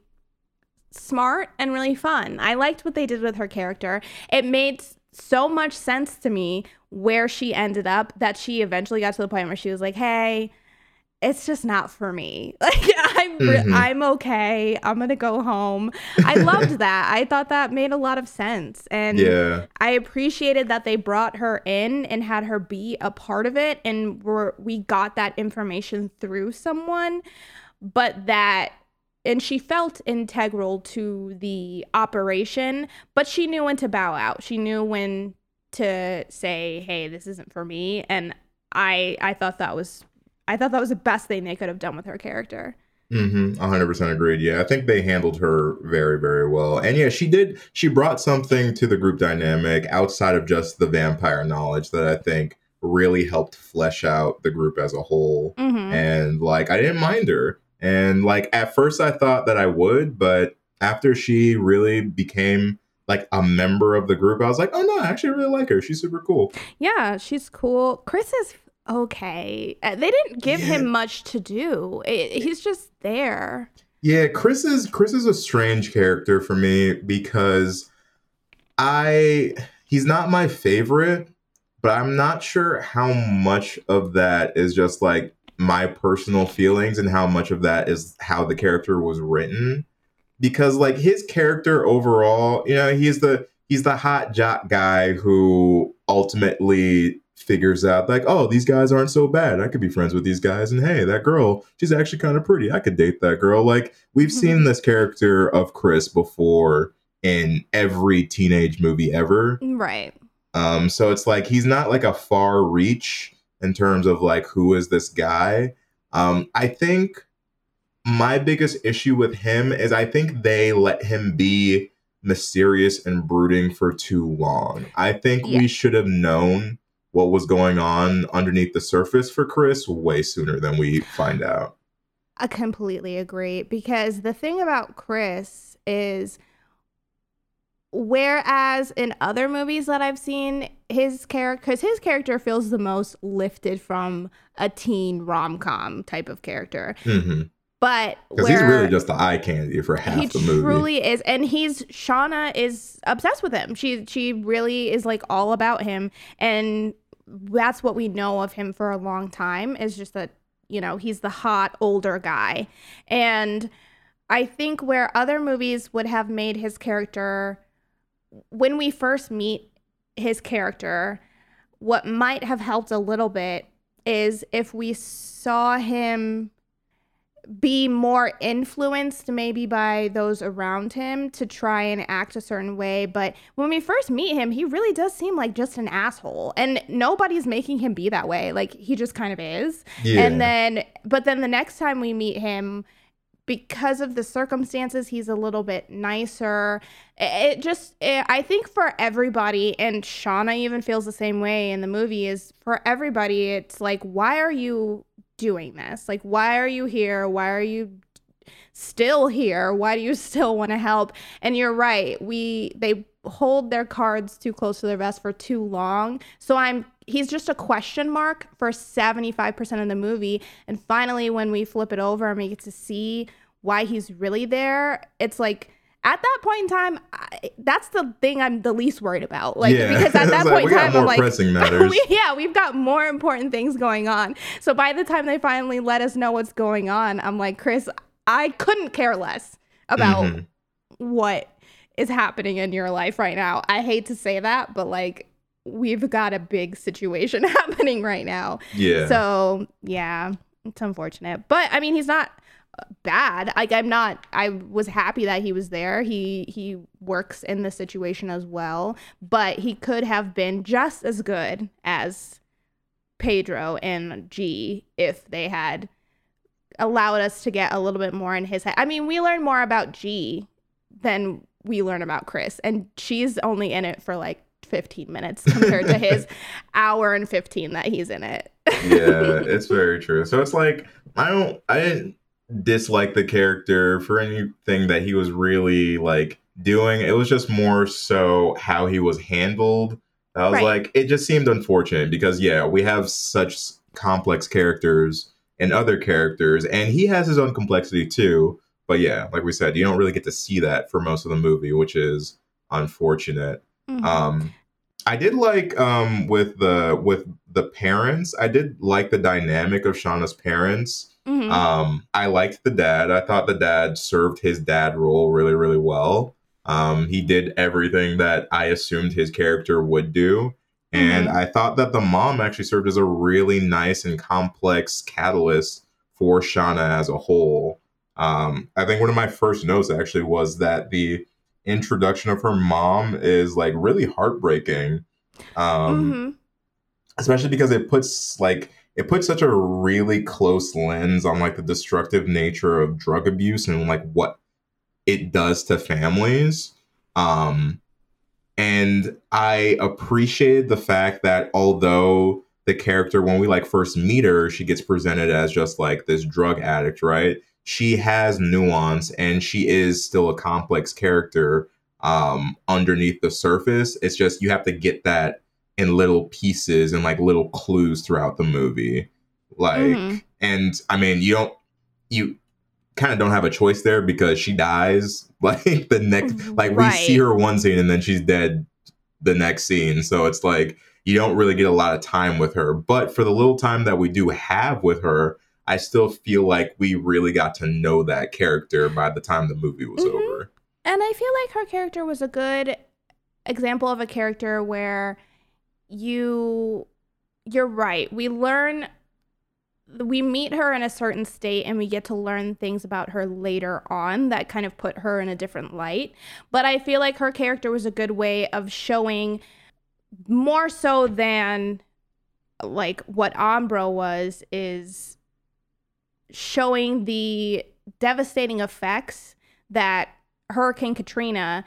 smart and really fun. I liked what they did with her character. It made so much sense to me where she ended up, that she eventually got to the point where she was like, hey, it's just not for me. Like, I'm, mm-hmm. I'm okay. I'm going to go home. I loved that. I thought that made a lot of sense. And yeah. I appreciated that they brought her in and had her be a part of it. And we're, we got that information through someone. But that, and she felt integral to the operation, but she knew when to bow out. She knew when to say, hey, this isn't for me. And I, I thought that was I thought that was the best thing they could have done with her character. Mm-hmm. one hundred percent agreed. Yeah, I think they handled her very, very well. And yeah, she did. She brought something to the group dynamic outside of just the vampire knowledge that I think really helped flesh out the group as a whole. Mm-hmm. And like, I didn't mind her. And like, at first I thought that I would, but after she really became like a member of the group, I was like, oh no, I actually really like her. She's super cool. Yeah, she's cool. Chris is okay. They didn't give yeah. him much to do. It, he's just there. Yeah, Chris is Chris is a strange character for me because I he's not my favorite, but I'm not sure how much of that is just like my personal feelings and how much of that is how the character was written. Because like his character overall, you know, he's the he's the hot jock guy who ultimately figures out like, oh, these guys aren't so bad. I could be friends with these guys. And hey, that girl, she's actually kind of pretty. I could date that girl. Like, we've mm-hmm. seen this character of Chris before in every teenage movie ever. Right. Um, so it's like he's not like a far reach in terms of like, who is this guy? Um, I think my biggest issue with him is I think they let him be mysterious and brooding for too long. I think yeah. we should have known what was going on underneath the surface for Chris way sooner than we find out. I completely agree, because the thing about Chris is, whereas in other movies that I've seen, his character, because his character feels the most lifted from a teen rom-com type of character. Mm-hmm. But because he's really just the eye candy for half the movie. He truly is. And he's Shauna is obsessed with him. She she really is like all about him. And that's what we know of him for a long time, is just that, you know, he's the hot older guy. And I think where other movies would have made his character, when we first meet his character, what might have helped a little bit is if we saw him be more influenced maybe by those around him to try and act a certain way. But when we first meet him, he really does seem like just an asshole, and nobody's making him be that way. Like, he just kind of is. Yeah. And then, but then the next time we meet him, because of the circumstances, he's a little bit nicer. It just, it, I think for everybody, and Shauna even feels the same way in the movie, is for everybody, it's like, why are you doing this? Like, why are you here? Why are you still here? Why do you still want to help? And you're right. We they hold their cards too close to their vest for too long. So I'm he's just a question mark for seventy-five percent of the movie. And finally, when we flip it over and we get to see why he's really there, it's like, at that point in time, I, that's the thing I'm the least worried about. Like, yeah. because at that like, point in time, I'm like, we, yeah, we've got more important things going on. So by the time they finally let us know what's going on, I'm like, Chris, I couldn't care less about mm-hmm. what is happening in your life right now. I hate to say that, but like we've got a big situation happening right now. Yeah. So yeah, it's unfortunate, but I mean, he's not bad. Like I'm not, I was happy that he was there. He, he works in the situation as well, but he could have been just as good as Pedro and G if they had allowed us to get a little bit more in his head. I mean, we learn more about G than we learn about Chris, and she's only in it for like fifteen minutes compared to his hour and fifteen that he's in it. Yeah, it's very true. So it's like I don't I didn't dislike the character for anything that he was really like doing. It was just more so how he was handled. I was right. like, it just seemed unfortunate because yeah, we have such complex characters and other characters, and he has his own complexity too. But yeah, like we said, you don't really get to see that for most of the movie, which is unfortunate. Mm-hmm. Um, I did like um, with the with the parents, I did like the dynamic of Shauna's parents. Mm-hmm. Um, I liked the dad. I thought the dad served his dad role really, really well. Um, he did everything that I assumed his character would do. And mm-hmm. I thought that the mom actually served as a really nice and complex catalyst for Shauna as a whole. Um, I think one of my first notes actually was that the introduction of her mom is like really heartbreaking, um, mm-hmm. especially because it puts like it puts such a really close lens on like the destructive nature of drug abuse and like what it does to families. Um, and I appreciated the fact that although the character, when we like first meet her, she gets presented as just like this drug addict, right? She has nuance and she is still a complex character um, underneath the surface. It's just you have to get that in little pieces and like little clues throughout the movie. Like, mm-hmm. and I mean, you don't, you kind of don't have a choice there because she dies like the next, like right. we see her one scene and then she's dead the next scene. So it's like you don't really get a lot of time with her. But for the little time that we do have with her, I still feel like we really got to know that character by the time the movie was mm-hmm. over. And I feel like her character was a good example of a character where you, you're right. We learn, we meet her in a certain state and we get to learn things about her later on that kind of put her in a different light. But I feel like her character was a good way of showing more so than like what Ombro was is... showing the devastating effects that Hurricane Katrina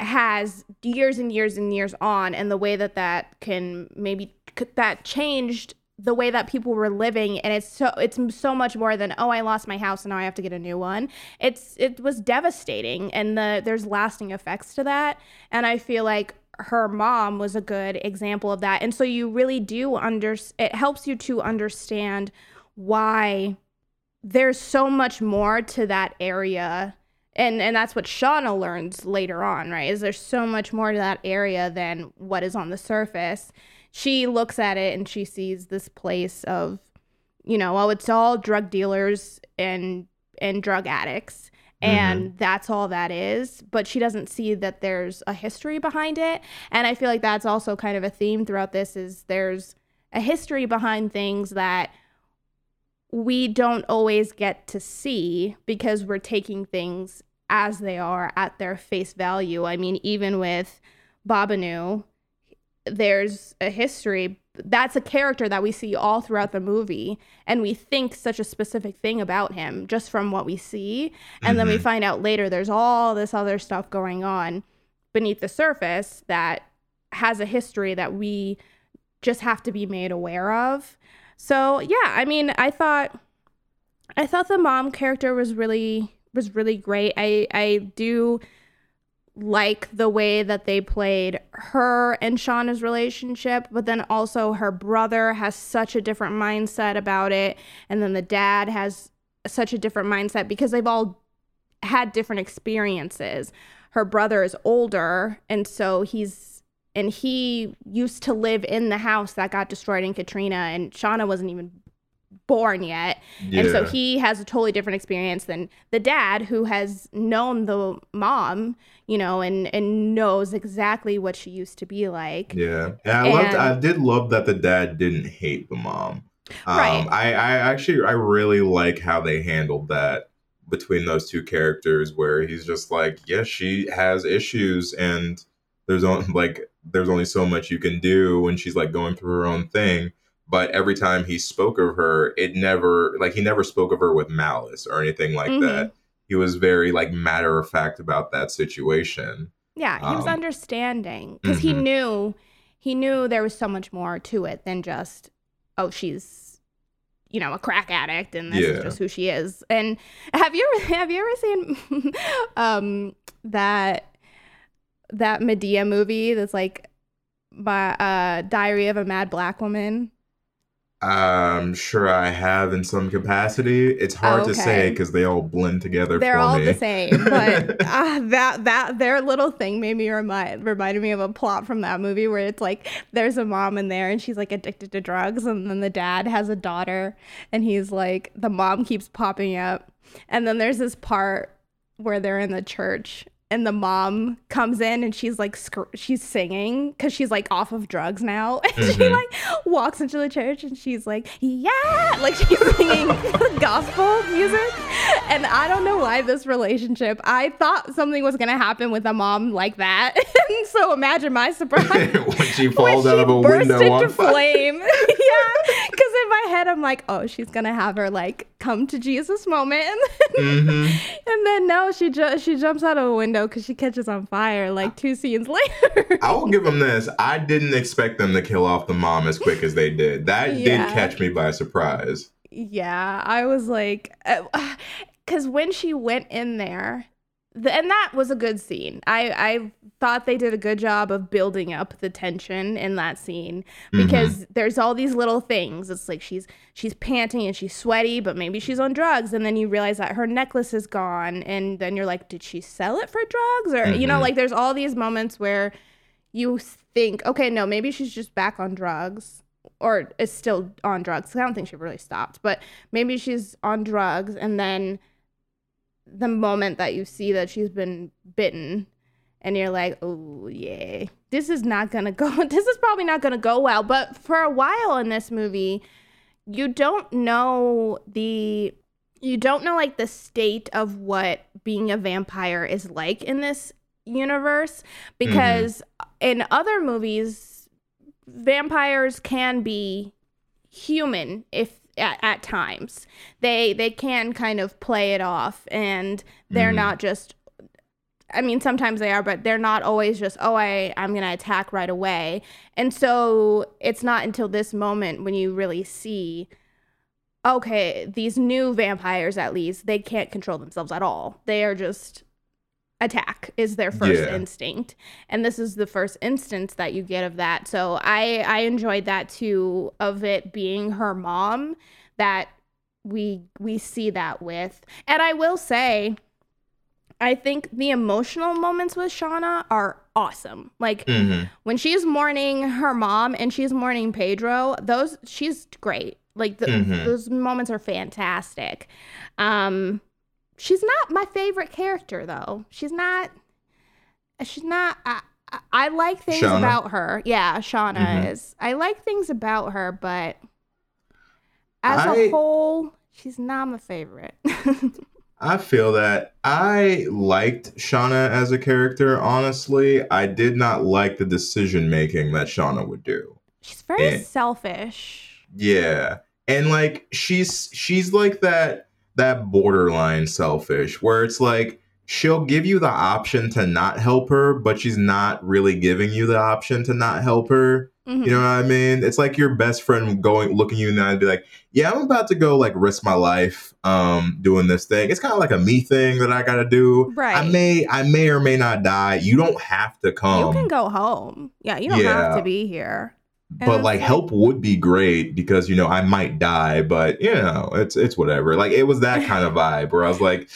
has years and years and years on, and the way that that can maybe that changed the way that people were living. And it's so it's so much more than, oh, I lost my house and now I have to get a new one. It's it was devastating, and the there's lasting effects to that. And I feel like her mom was a good example of that. And so you really do under it helps you to understand why there's so much more to that area, and and that's what Shauna learns later on, right? Is there's so much more to that area than what is on the surface. She looks at it and she sees this place of, you know, oh, it's all drug dealers and and drug addicts, and mm-hmm. that's all that is. But she doesn't see that there's a history behind it, and I feel like that's also kind of a theme throughout this is there's a history behind things that we don't always get to see because we're taking things as they are at their face value. I mean, even with Babineaux, there's a history. That's a character that we see all throughout the movie, and we think such a specific thing about him just from what we see. And mm-hmm. then we find out later there's all this other stuff going on beneath the surface that has a history that we just have to be made aware of. So yeah, I mean, I thought, I thought the mom character was really was really great. I I do like the way that they played her and Shauna's relationship, but then also her brother has such a different mindset about it, and then the dad has such a different mindset because they've all had different experiences. Her brother is older, and so he's. And he used to live in the house that got destroyed in Katrina, and Shauna wasn't even born yet. Yeah. And so he has a totally different experience than the dad, who has known the mom, you know, and, and knows exactly what she used to be like. Yeah. And I, and, loved, I did love that the dad didn't hate the mom. Um, right. I, I actually, I really like how they handled that between those two characters, where he's just like, yeah, she has issues and there's only like, there's only so much you can do when she's like going through her own thing. But every time he spoke of her, it never, like, he never spoke of her with malice or anything like mm-hmm. that. He was very, like, matter of fact about that situation. Yeah, he um, was understanding, because mm-hmm. he knew, he knew there was so much more to it than just, oh, she's, you know, a crack addict and this yeah. is just who she is. And have you ever, have you ever seen um, that that Madea movie that's like by, uh, Diary of a Mad Black Woman? I'm sure I have in some capacity. It's hard okay. to say because they all blend together. They're for all me. the same, but uh, that that their little thing made me remind reminded me of a plot from that movie where it's like there's a mom in there and she's like addicted to drugs, and then the dad has a daughter, and he's like, the mom keeps popping up, and then there's this part where they're in the church. And the mom comes in and she's like, sc- she's singing because she's like off of drugs now. And mm-hmm. she like walks into the church and she's like, yeah, like she's singing gospel music. And I don't know why this relationship, I thought something was going to happen with a mom like that. And so imagine my surprise when she falls when out she of a burst window into on flame. Yeah, because in my head, I'm like, oh, she's going to have her like come to Jesus moment. mm-hmm. And then no, she, ju- she jumps out of a window because she catches on fire like two scenes later. I will give them this. I didn't expect them to kill off the mom as quick as they did. That yeah. did catch me by surprise. Yeah, I was like, because uh, when she went in there, the, and that was a good scene. I, I thought they did a good job of building up the tension in that scene, because mm-hmm. there's all these little things. It's like she's she's panting and she's sweaty, but maybe she's on drugs. And then you realize that her necklace is gone. And then you're like, did she sell it for drugs? Or, mm-hmm. you know, like there's all these moments where you think, okay, no, maybe she's just back on drugs, or is still on drugs. I don't think she really stopped, but maybe she's on drugs. And then the moment that you see that she's been bitten and you're like, oh yeah, this is not gonna go this is probably not gonna go well. But for a while in this movie, you don't know the you don't know like the state of what being a vampire is like in this universe, because mm-hmm. in other movies vampires can be human if At, at times they they can kind of play it off, and they're mm-hmm. not just, I mean sometimes they are, but they're not always just, oh I I'm gonna attack right away. And so it's not until this moment when you really see, okay, these new vampires, at least they can't control themselves at all. They are just, attack is their first yeah. instinct, and this is the first instance that you get of that. So I I enjoyed that too, of it being her mom that we we see that with. And I will say, I think the emotional moments with Shauna are awesome. Like mm-hmm. when she's mourning her mom and she's mourning Pedro, those she's great. Like the, mm-hmm. those moments are fantastic. Um, She's not my favorite character, though. She's not. She's not. I, I, I like things Shauna. about her. Yeah, Shauna mm-hmm. is. I like things about her, but as I, a whole, she's not my favorite. I feel that. I liked Shauna as a character, honestly. I did not like the decision making that Shauna would do. She's very and, selfish. Yeah. And like she's she's like that. that borderline selfish, where it's like she'll give you the option to not help her, but she's not really giving you the option to not help her. Mm-hmm. You know what I mean? It's like your best friend going, looking you in the eye and be like, yeah, I'm about to go like risk my life um, doing this thing. It's kind of like a me thing that I got to do. Right. I may, I may or may not die. You don't have to come. You can go home. Yeah. You don't yeah. have to be here. But like help would be great because, you know, I might die, but, you know, it's it's whatever. Like it was that kind of vibe where I was like,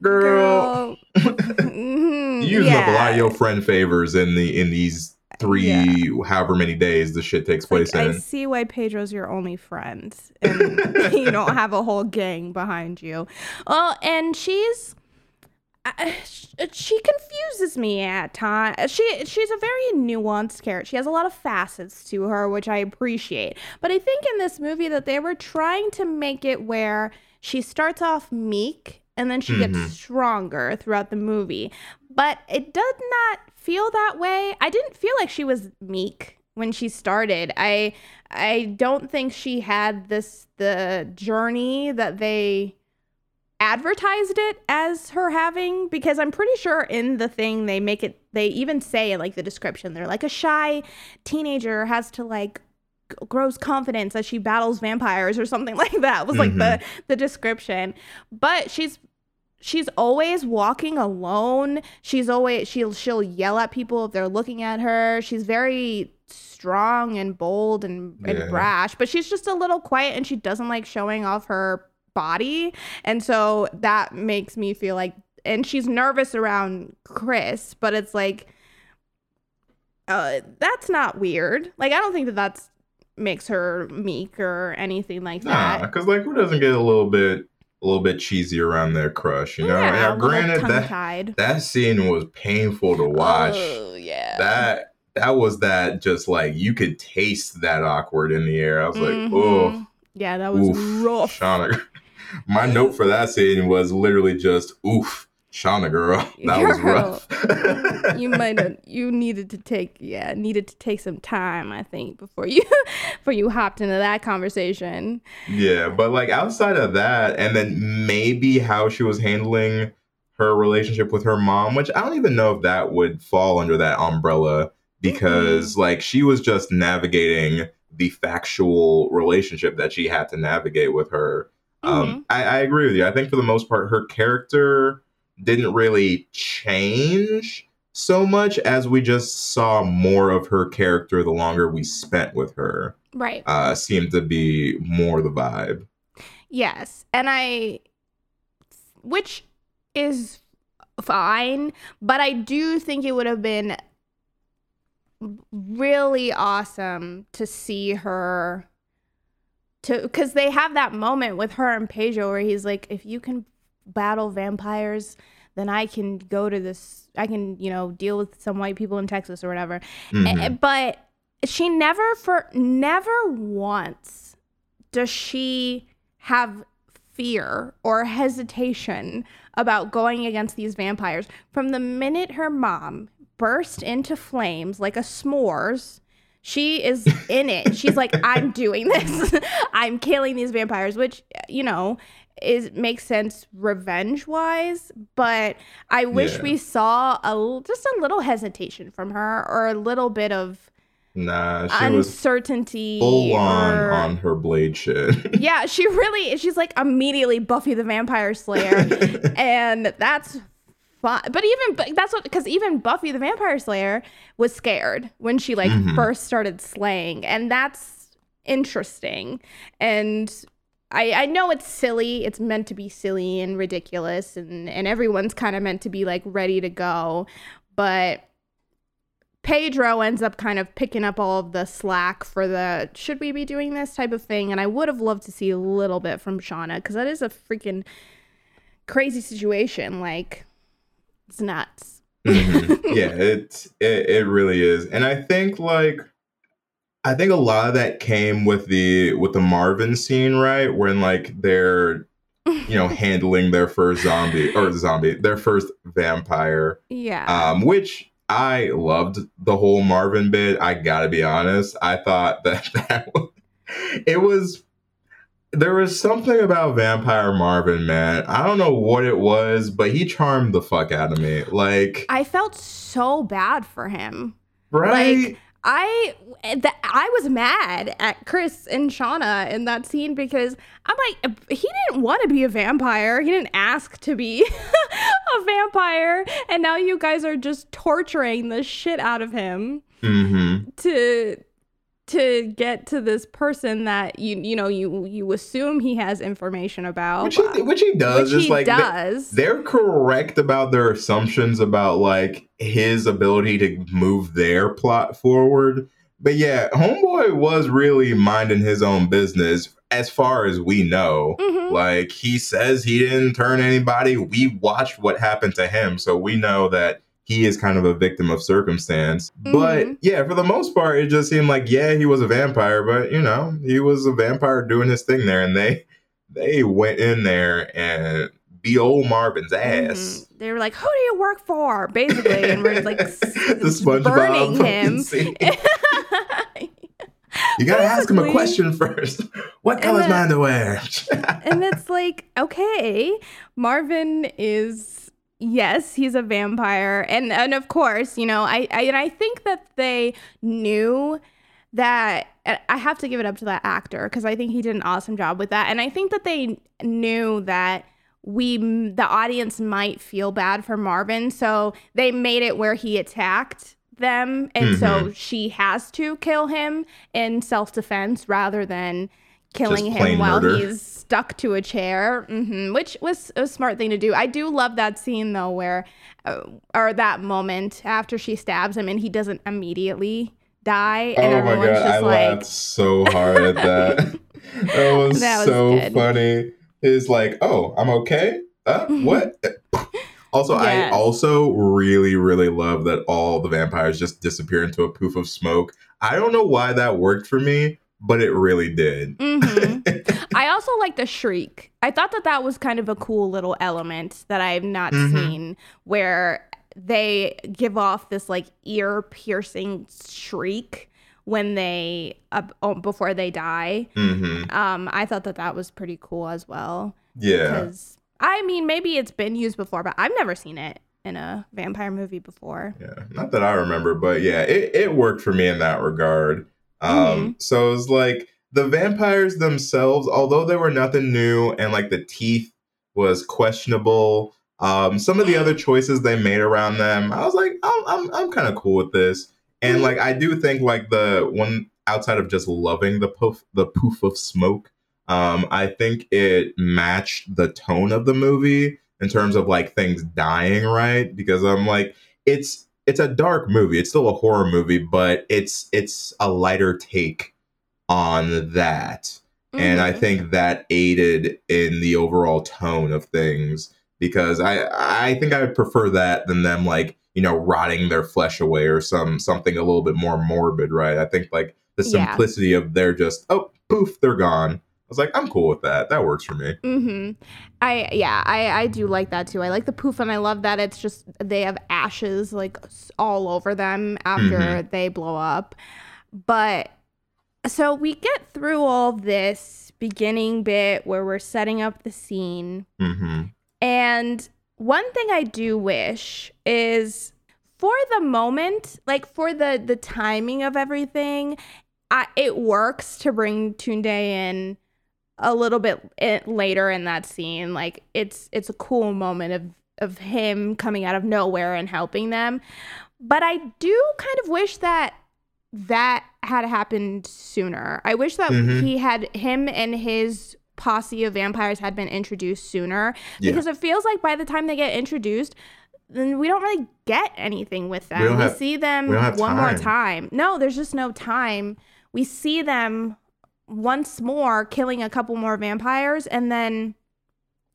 girl, girl. you used yeah. up a lot of your friend favors in the in these three, yeah. however many days this shit takes place like, in. I see why Pedro's your only friend, and you don't have a whole gang behind you. Well, and she's... I, she confuses me at times. She she's a very nuanced character. She has a lot of facets to her, which I appreciate. But I think in this movie that they were trying to make it where she starts off meek and then she mm-hmm. gets stronger throughout the movie. But it does not feel that way. I didn't feel like she was meek when she started. I I don't think she had this the journey that they advertised it as her having, because I'm pretty sure in the thing they make it, they even say in like the description, they're like a shy teenager has to like g- grows confidence as she battles vampires or something like that was mm-hmm. like the the description. But she's she's always walking alone. She's always she'll she'll yell at people if they're looking at her. She's very strong and bold and, and yeah. brash, but she's just a little quiet and she doesn't like showing off her body, and so that makes me feel like, and she's nervous around Chris, but it's like uh that's not weird. Like I don't think that that's makes her meek or anything like nah, that, because like who doesn't get a little bit a little bit cheesy around their crush, you know? Yeah, now, granted that that scene was painful to watch. Oh, yeah, that that was that just like you could taste that awkward in the air. I was mm-hmm. like, oh yeah, that was oof, rough. Shauna. My note for that scene was literally just, oof, Shauna girl, that girl, was rough. You might have, you needed to take, yeah, needed to take some time, I think, before you, before you hopped into that conversation. Yeah, but like outside of that, and then maybe how she was handling her relationship with her mom, which I don't even know if that would fall under that umbrella, because mm-hmm. like she was just navigating the factual relationship that she had to navigate with her. Um, mm-hmm. I, I agree with you. I think for the most part, her character didn't really change so much as we just saw more of her character the longer we spent with her. Right. Uh, seemed to be more the vibe. Yes. And I, which is fine, but I do think it would have been really awesome to see her. To, because they have that moment with her and Pedro where he's like, if you can battle vampires, then I can go to this, I can, you know, deal with some white people in Texas or whatever. Mm-hmm. And, but she never, for never once does she have fear or hesitation about going against these vampires. From the minute her mom burst into flames like a s'mores, she is in it. She's like, I'm doing this. I'm killing these vampires, which, you know, is makes sense revenge-wise. But I wish yeah. we saw a just a little hesitation from her, or a little bit of nah, she uncertainty. Was full on or, on her blade shit. Yeah, she really. She's like immediately Buffy the Vampire Slayer, and that's. But even but that's what, because even Buffy the Vampire Slayer was scared when she like mm-hmm. first started slaying, and that's interesting. And I I know it's silly, it's meant to be silly and ridiculous, and and everyone's kind of meant to be like ready to go, but Pedro ends up kind of picking up all of the slack for the should we be doing this type of thing. And I would have loved to see a little bit from Shauna, because that is a freaking crazy situation. Like. It's nuts. mm-hmm. Yeah, it, it it really is. And I think like I think a lot of that came with the with the Marvin scene, right? When like they're you know handling their first zombie or zombie, their first vampire. Yeah. Um, which I loved the whole Marvin bit. I gotta be honest. I thought that that was, it was. There was something about Vampire Marvin, man. I don't know what it was, but he charmed the fuck out of me. Like I felt so bad for him. Right? Like I th- I was mad at Chris and Shauna in that scene, because I'm like, he didn't want to be a vampire. He didn't ask to be a vampire, and now you guys are just torturing the shit out of him mm-hmm. to to get to this person that you you know you you assume he has information about, which he, which he does. Which he like does. They, they're correct about their assumptions about like his ability to move their plot forward. But yeah, homeboy was really minding his own business as far as we know. Mm-hmm. Like he says he didn't turn anybody. We watched what happened to him, so we know that he is kind of a victim of circumstance. Mm-hmm. But yeah, for the most part, it just seemed like, yeah, he was a vampire, but you know, he was a vampire doing his thing there. And they they went in there and beat old Marvin's ass. Mm-hmm. They were like, who do you work for? Basically. And we're like, the SpongeBob burning him. You got to ask him a question first. What color is my underwear? And it's like, okay, Marvin is... yes, he's a vampire. And and of course, you know, I, I and I think that they knew that. I have to give it up to that actor because I think he did an awesome job with that. And I think that they knew that we, the audience, might feel bad for Marvin. So they made it where he attacked them. And mm-hmm. so she has to kill him in self-defense rather than killing him while murder. He's stuck to a chair, mm-hmm, which was a smart thing to do. I do love that scene, though, where, uh, or that moment after she stabs him and he doesn't immediately die. And oh everyone's my God, just I like... laughed so hard at that. That was, that was so good. Funny. It's like, oh, I'm okay? Uh, what? Also, yes. I also really, really love that all the vampires just disappear into a poof of smoke. I don't know why that worked for me, but it really did. Mm-hmm. I also like the shriek. I thought that that was kind of a cool little element that I have not mm-hmm. seen, where they give off this like ear piercing shriek when they uh, oh, before they die. Mm-hmm. Um, I thought that that was pretty cool as well. Yeah. Because, I mean, maybe it's been used before, but I've never seen it in a vampire movie before. Yeah, not that I remember, but yeah, it, it worked for me in that regard. Um, mm-hmm. So it was like the vampires themselves, although they were nothing new and like the teeth was questionable. Um, some of the other choices they made around them, I was like, I'm, I'm, I'm kind of cool with this. And like, I do think like the one outside of just loving the poof, the poof of smoke. Um, I think it matched the tone of the movie in terms of like things dying, right? Because I'm like, it's, It's a dark movie. It's still a horror movie, but it's it's a lighter take on that. Mm-hmm. And I think that aided in the overall tone of things because I, I think I would prefer that than them like, you know, rotting their flesh away or some something a little bit more morbid, right? I think like the simplicity yeah. of they're just, oh, poof, they're gone. I was like, I'm cool with that. That works for me. Mm-hmm. I yeah, I, I do like that too. I like the poof, and I love that it's just they have ashes like all over them after mm-hmm. they blow up. But so we get through all this beginning bit where we're setting up the scene. Mm-hmm. And one thing I do wish is for the moment, like for the the timing of everything, I, it works to bring Tunde in a little bit later in that scene. Like it's it's a cool moment of of him coming out of nowhere and helping them, but I do kind of wish that that had happened sooner. I wish that mm-hmm. he had him and his posse of vampires had been introduced sooner, because yeah. it feels like by the time they get introduced, then we don't really get anything with them. We, we have, see them we one more time. No, there's just no time. We see them once more killing a couple more vampires, and then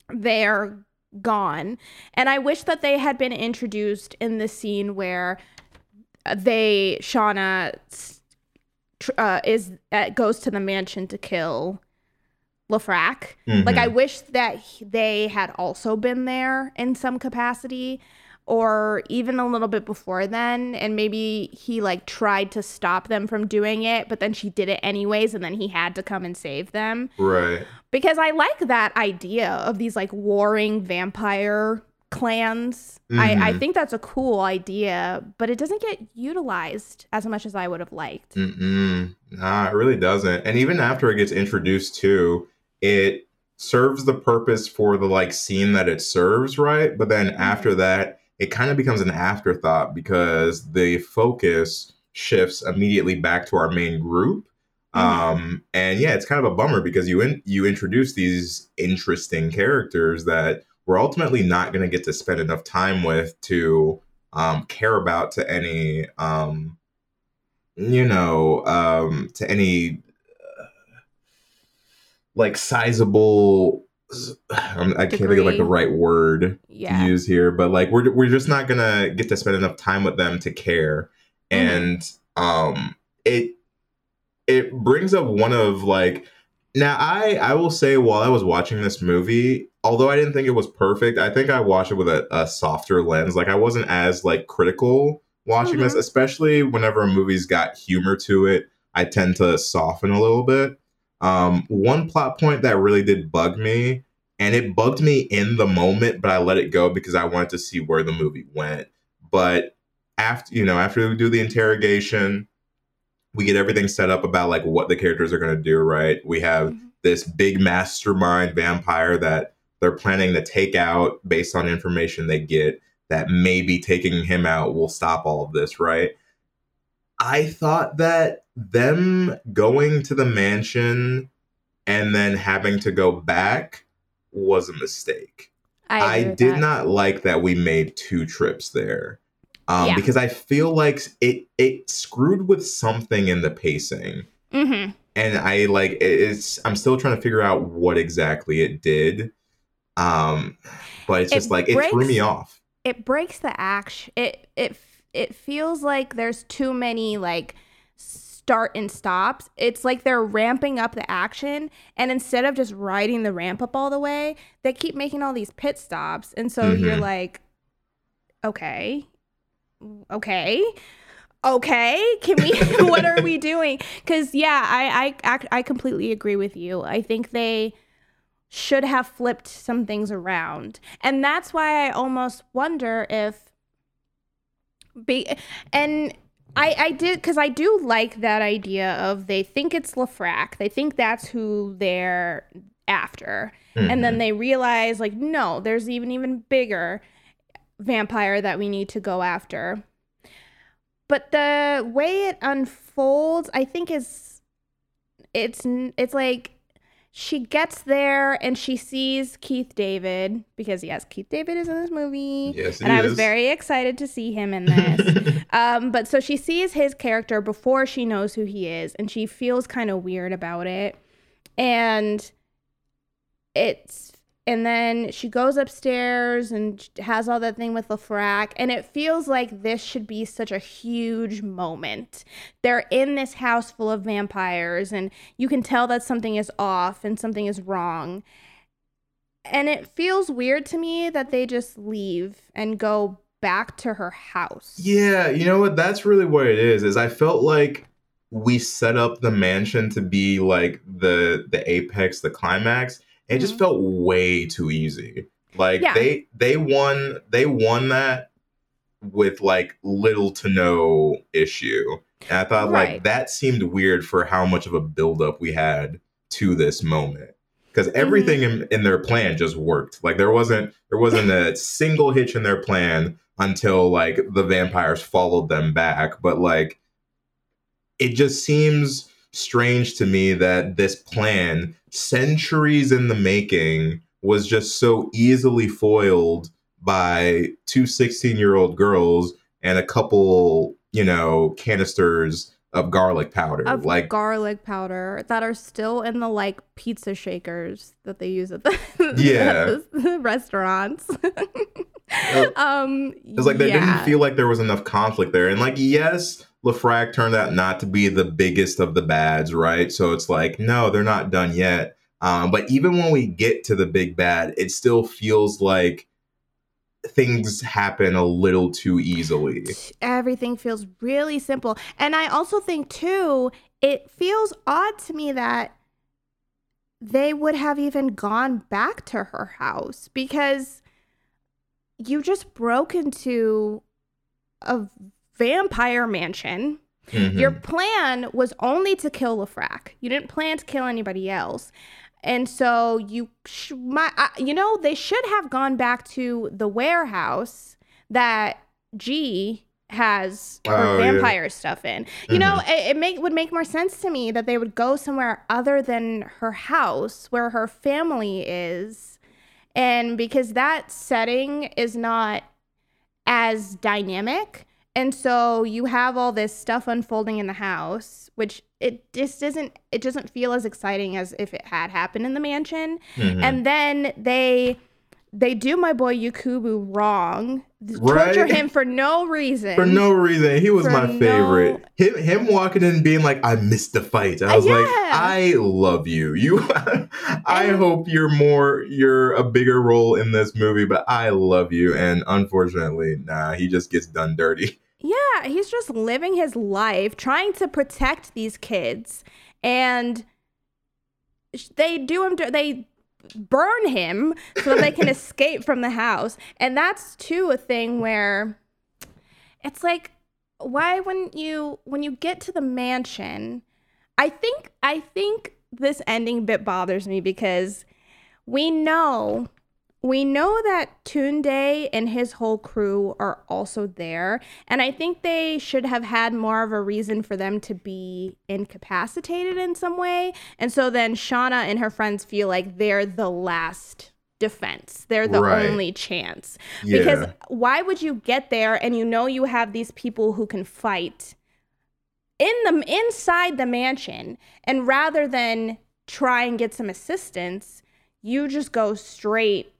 they're gone. And I wish that they had been introduced in the scene where they Shauna uh, is uh, goes to the mansion to kill Lefrak. Mm-hmm. Like I wish that he, they had also been there in some capacity, or even a little bit before then, and maybe he like tried to stop them from doing it, but then she did it anyways, and then he had to come and save them. Right. Because I like that idea of these like warring vampire clans. Mm-hmm. I, I think that's a cool idea, but it doesn't get utilized as much as I would have liked. Mm-mm. Nah, it really doesn't. And even after it gets introduced too, it serves the purpose for the like scene that it serves, right? But then after that, it kind of becomes an afterthought because the focus shifts immediately back to our main group. Mm-hmm. Um, and yeah, it's kind of a bummer because you in, you introduce these interesting characters that we're ultimately not going to get to spend enough time with to um, care about to any, um, you know, um, to any uh, like sizable. I'm, I degree. can't think of like the right word yeah. to use here, but like we're we're just not gonna get to spend enough time with them to care, and mm-hmm. um, it. It brings up one of like, now I, I will say while I was watching this movie, although I didn't think it was perfect, I think I watched it with a, a softer lens. Like I wasn't as like critical watching mm-hmm. this, especially whenever a movie's got humor to it, I tend to soften a little bit. Um, one plot point that really did bug me, and it bugged me in the moment, but I let it go because I wanted to see where the movie went. But after, you know, after we do the interrogation, we get everything set up about like what the characters are going to do, right? We have mm-hmm. this big mastermind vampire that they're planning to take out based on information they get, that maybe taking him out will stop all of this, right? I thought that them going to the mansion and then having to go back was a mistake. I, I did that. not like that we made two trips there. Um, yeah. Because I feel like it it screwed with something in the pacing, mm-hmm. and I like it, it's. I'm still trying to figure out what exactly it did, um, but it's it just like breaks, it threw me off. It breaks the action. It it it feels like there's too many like start and stops. It's like they're ramping up the action, and instead of just riding the ramp up all the way, they keep making all these pit stops, and so mm-hmm. you're like, okay. okay okay can we what are we doing? Because yeah I, I I completely agree with you. I think they should have flipped some things around, and that's why I almost wonder if be and I I did because I do like that idea of they think it's Lefrak, they think that's who they're after, mm-hmm. and then they realize like no, there's even even bigger vampire that we need to go after. But the way it unfolds, I think is it's it's like she gets there and she sees Keith David, because yes, Keith David is in this movie. Yes, he and is. I was very excited to see him in this. um, but so she sees his character before she knows who he is, and she feels kind of weird about it. And it's And then she goes upstairs and has all that thing with Lefrak. And it feels like this should be such a huge moment. They're in this house full of vampires, and you can tell that something is off and something is wrong. And it feels weird to me that they just leave and go back to her house. Yeah, you know what? That's really what it is, is I felt like we set up the mansion to be like the the apex, the climax. It just felt way too easy. Like yeah. they they won they won that with like little to no issue. And I thought right. like that seemed weird for how much of a buildup we had to this moment. Because everything mm-hmm. in, in their plan just worked. Like there wasn't there wasn't a single hitch in their plan until like the vampires followed them back. But like it just seems strange to me that this plan, centuries in the making, was just so easily foiled by two sixteen-year-old girls and a couple, you know, canisters of garlic powder. Of like garlic powder that are still in the like pizza shakers that they use at the, yeah. at the restaurants. It, um, it was like they yeah. didn't feel like there was enough conflict there, and like yes. Lefrak turned out not to be the biggest of the bads, right? So it's like, no, they're not done yet. Um, but even when we get to the big bad, it still feels like things happen a little too easily. Everything feels really simple. And I also think, too, it feels odd to me that they would have even gone back to her house, because you just broke into a vampire mansion. Mm-hmm. Your plan was only to kill Lefrak. You didn't plan to kill anybody else, and so you, sh- my, I, you know, they should have gone back to the warehouse that G has her oh, vampire yeah. stuff in. You mm-hmm. know, it, it make, would make more sense to me that they would go somewhere other than her house where her family is. And because that setting is not as dynamic. And so you have all this stuff unfolding in the house, which it just isn't, it doesn't feel as exciting as if it had happened in the mansion. Mm-hmm. And then they... They do my boy Yakubu wrong. Right? Torture him for no reason. For no reason. He was for my favorite. No... Him, him walking in and being like, I missed the fight. I was yeah. like, I love you. You, I and... hope you're more, you're a bigger role in this movie, but I love you. And unfortunately, nah, he just gets done dirty. Yeah, he's just living his life, trying to protect these kids. And they do him, they... burn him so that they can escape from the house. And that's too a thing where it's like, why wouldn't you, when you get to the mansion, I think I think this ending bit bothers me because we know we know that Tunde and his whole crew are also there, and I think they should have had more of a reason for them to be incapacitated in some way. And so then Shauna and her friends feel like they're the last defense. They're the right. only chance. Yeah. Because why would you get there and you know you have these people who can fight in the inside the mansion, and rather than try and get some assistance, you just go straight.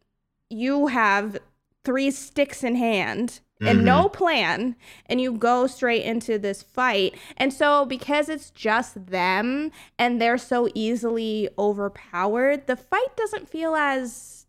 You have three sticks in hand and mm-hmm. no plan, and you go straight into this fight. And so because it's just them and they're so easily overpowered, the fight doesn't feel as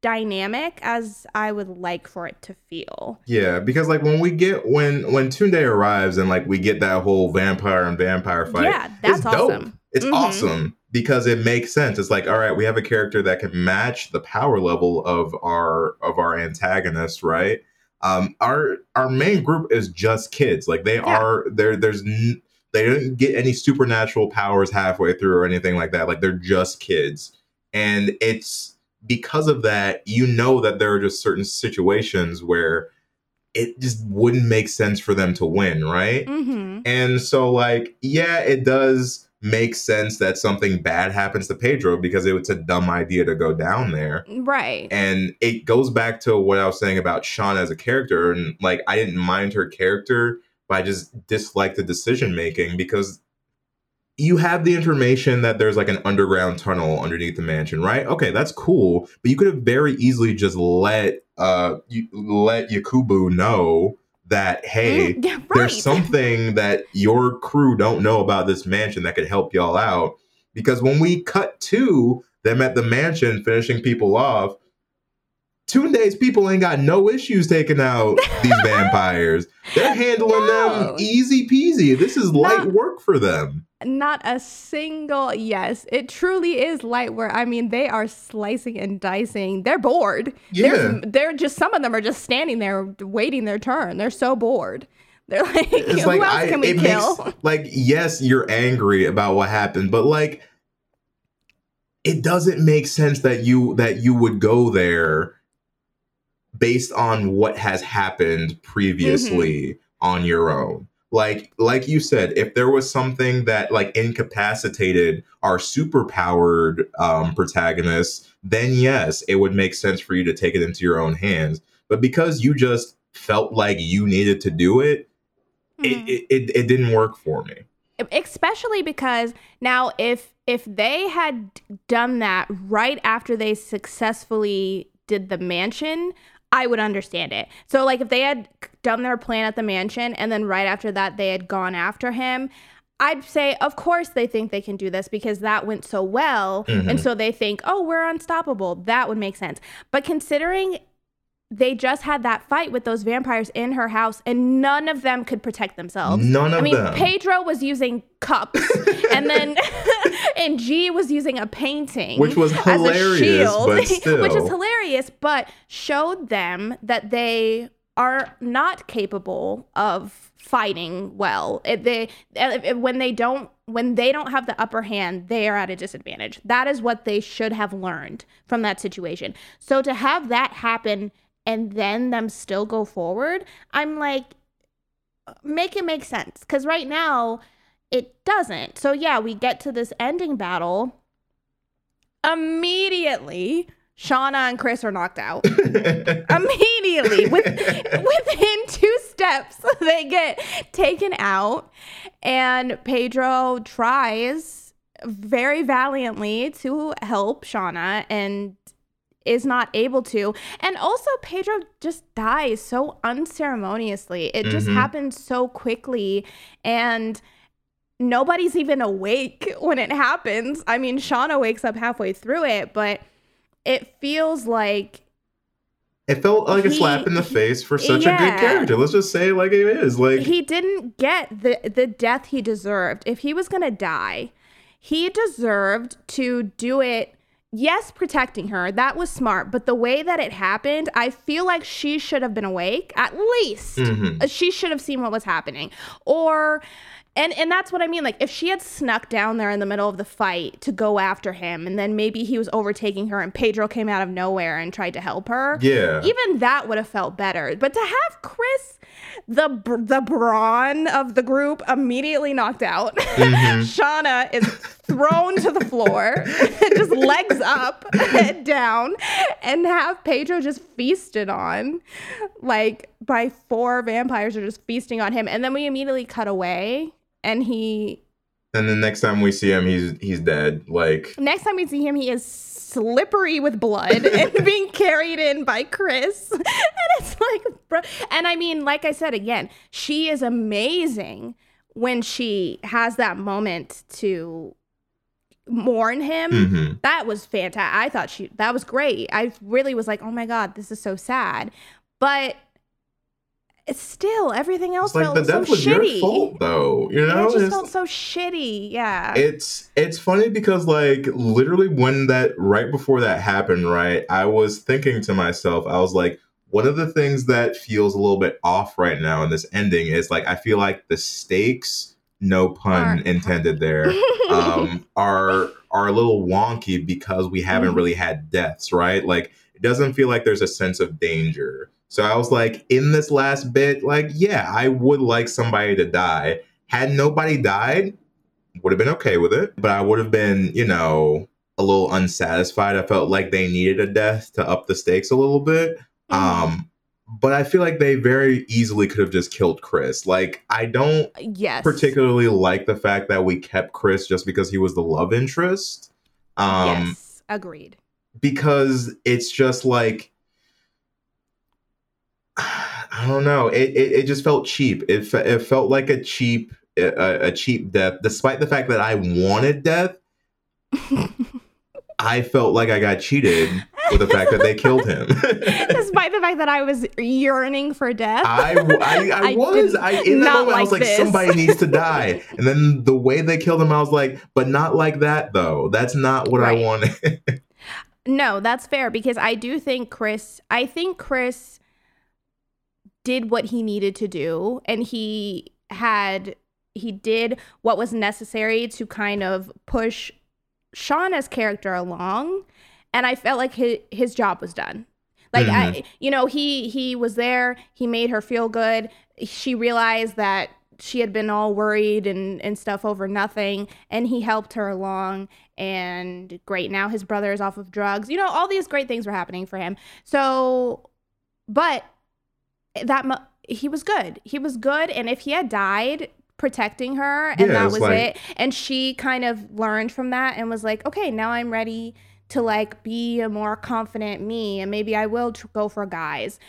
dynamic as I would like for it to feel. Yeah, because like when we get when when Tunde arrives and like we get that whole vampire and vampire fight. Yeah, that's it's awesome. Dope. It's mm-hmm. awesome. Because it makes sense. It's like, all right, we have a character that can match the power level of our of our antagonist, right? Um, our our main group is just kids. Like they yeah. are there. There's n- they didn't get any supernatural powers halfway through or anything like that. Like they're just kids, and it's because of that. You know that there are just certain situations where it just wouldn't make sense for them to win, right? Mm-hmm. And so, like, yeah, it does. Makes sense that something bad happens to Pedro because it was a dumb idea to go down there. Right. And it goes back to what I was saying about Shauna as a character. And like, I didn't mind her character, but I just disliked the decision making because you have the information that there's like an underground tunnel underneath the mansion, right? Okay, that's cool. But you could have very easily just let, uh, you, let Yakubu know that, hey, mm, yeah, right. there's something that your crew don't know about this mansion that could help y'all out. Because when we cut to them at the mansion finishing people off, Tunde's people ain't got no issues taking out these vampires. They're handling no. them easy peasy. This is not, light work for them. Not a single, yes, it truly is light work. I mean, they are slicing and dicing. They're bored. Yeah. They're just, some of them are just standing there waiting their turn. They're so bored. They're like, it's who like, else I, can we kill? Makes, like, yes, you're angry about what happened, but like, it doesn't make sense that you that you would go there based on what has happened previously mm-hmm. on your own. Like, like you said, if there was something that like incapacitated our superpowered um, protagonists, then yes, it would make sense for you to take it into your own hands. But because you just felt like you needed to do it, mm-hmm. it, it, it, it didn't work for me. Especially because now if if they had done that right after they successfully did the mansion, I would understand it. So like if they had done their plan at the mansion and then right after that they had gone after him, I'd say of course they think they can do this because that went so well. Mm-hmm. And so they think, oh, we're unstoppable. That would make sense. But considering they just had that fight with those vampires in her house and none of them could protect themselves. None of I mean, them. Pedro was using cups and then and G was using a painting. Which was hilarious, as a shield, but still. Which is hilarious, but showed them that they are not capable of fighting well. It, they it, when they don't when they don't have the upper hand, they are at a disadvantage. That is what they should have learned from that situation. So to have that happen and then them still go forward, I'm like, make it make sense, because right now it doesn't. So yeah, we get to this ending battle. Immediately, Shauna and Chris are knocked out. Immediately, with, within two steps, they get taken out. And Pedro tries very valiantly to help Shauna and is not able to. And also, Pedro just dies so unceremoniously. It just mm-hmm. happens so quickly. And nobody's even awake when it happens. I mean, Shauna wakes up halfway through it, but it feels like it felt like he, a slap in the face for such yeah. a good character. Let's just say like it is. Like, he didn't get the, the death he deserved. If he was going to die, he deserved to do it. Yes, protecting her, that was smart. But the way that it happened, I feel like she should have been awake. At least mm-hmm. she should have seen what was happening. Or, and, and that's what I mean. Like, if she had snuck down there in the middle of the fight to go after him, and then maybe he was overtaking her and Pedro came out of nowhere and tried to help her. Yeah. Even that would have felt better. But to have Chris, the the brawn of the group, immediately knocked out. Mm-hmm. Shauna is thrown to the floor, just legs up, head down, and have Pedro just feasted on, like, by four vampires are just feasting on him. And then we immediately cut away, and he... And the next time we see him, he's he's dead. Like, next time we see him, he is slippery with blood and being carried in by Chris. And it's like... Bro- and I mean, like I said again, she is amazing when she has that moment to... mourn him. Mm-hmm. That was fantastic. I thought she that was great. I really was like, oh my god, this is so sad. But it's still everything else it's felt like the so death was shitty. Your fault, though, you know, it just it's, felt so shitty. Yeah, it's it's funny because like literally when that right before that happened, right, I was thinking to myself, I was like, one of the things that feels a little bit off right now in this ending is like I feel like the stakes. No pun intended there, um, are are a little wonky because we haven't really had deaths, right? Like, it doesn't feel like there's a sense of danger. So I was like, in this last bit, like, yeah, I would like somebody to die. Had nobody died, would have been okay with it. But I would have been, you know, a little unsatisfied. I felt like they needed a death to up the stakes a little bit. Um But I feel like they very easily could have just killed Chris. Like, I don't yes. particularly like the fact that we kept Chris just because he was the love interest. Um, yes, agreed. Because it's just like, I don't know. It it, it just felt cheap. It it felt like a cheap a, a cheap death, despite the fact that I wanted death. I felt like I got cheated with the fact that they killed him. Despite the fact that I was yearning for death. I, I, I, I was. I, in that moment, like I was like, this. Somebody needs to die. And then the way they killed him, I was like, but not like that, though. That's not what right. I wanted. No, that's fair, because I do think Chris, I think Chris did what he needed to do. And he had, he did what was necessary to kind of push Shauna's character along, and I felt like his, his job was done. Like, mm-hmm. I, you know, he he was there, he made her feel good, she realized that she had been all worried and, and stuff over nothing, and he helped her along, and great, now his brother is off of drugs. You know, all these great things were happening for him. So, but that mo- he was good. He was good, and if he had died... protecting her and yeah, that was like, it and she kind of learned from that and was like, okay, now I'm ready to like be a more confident me, and maybe I will tr- go for guys.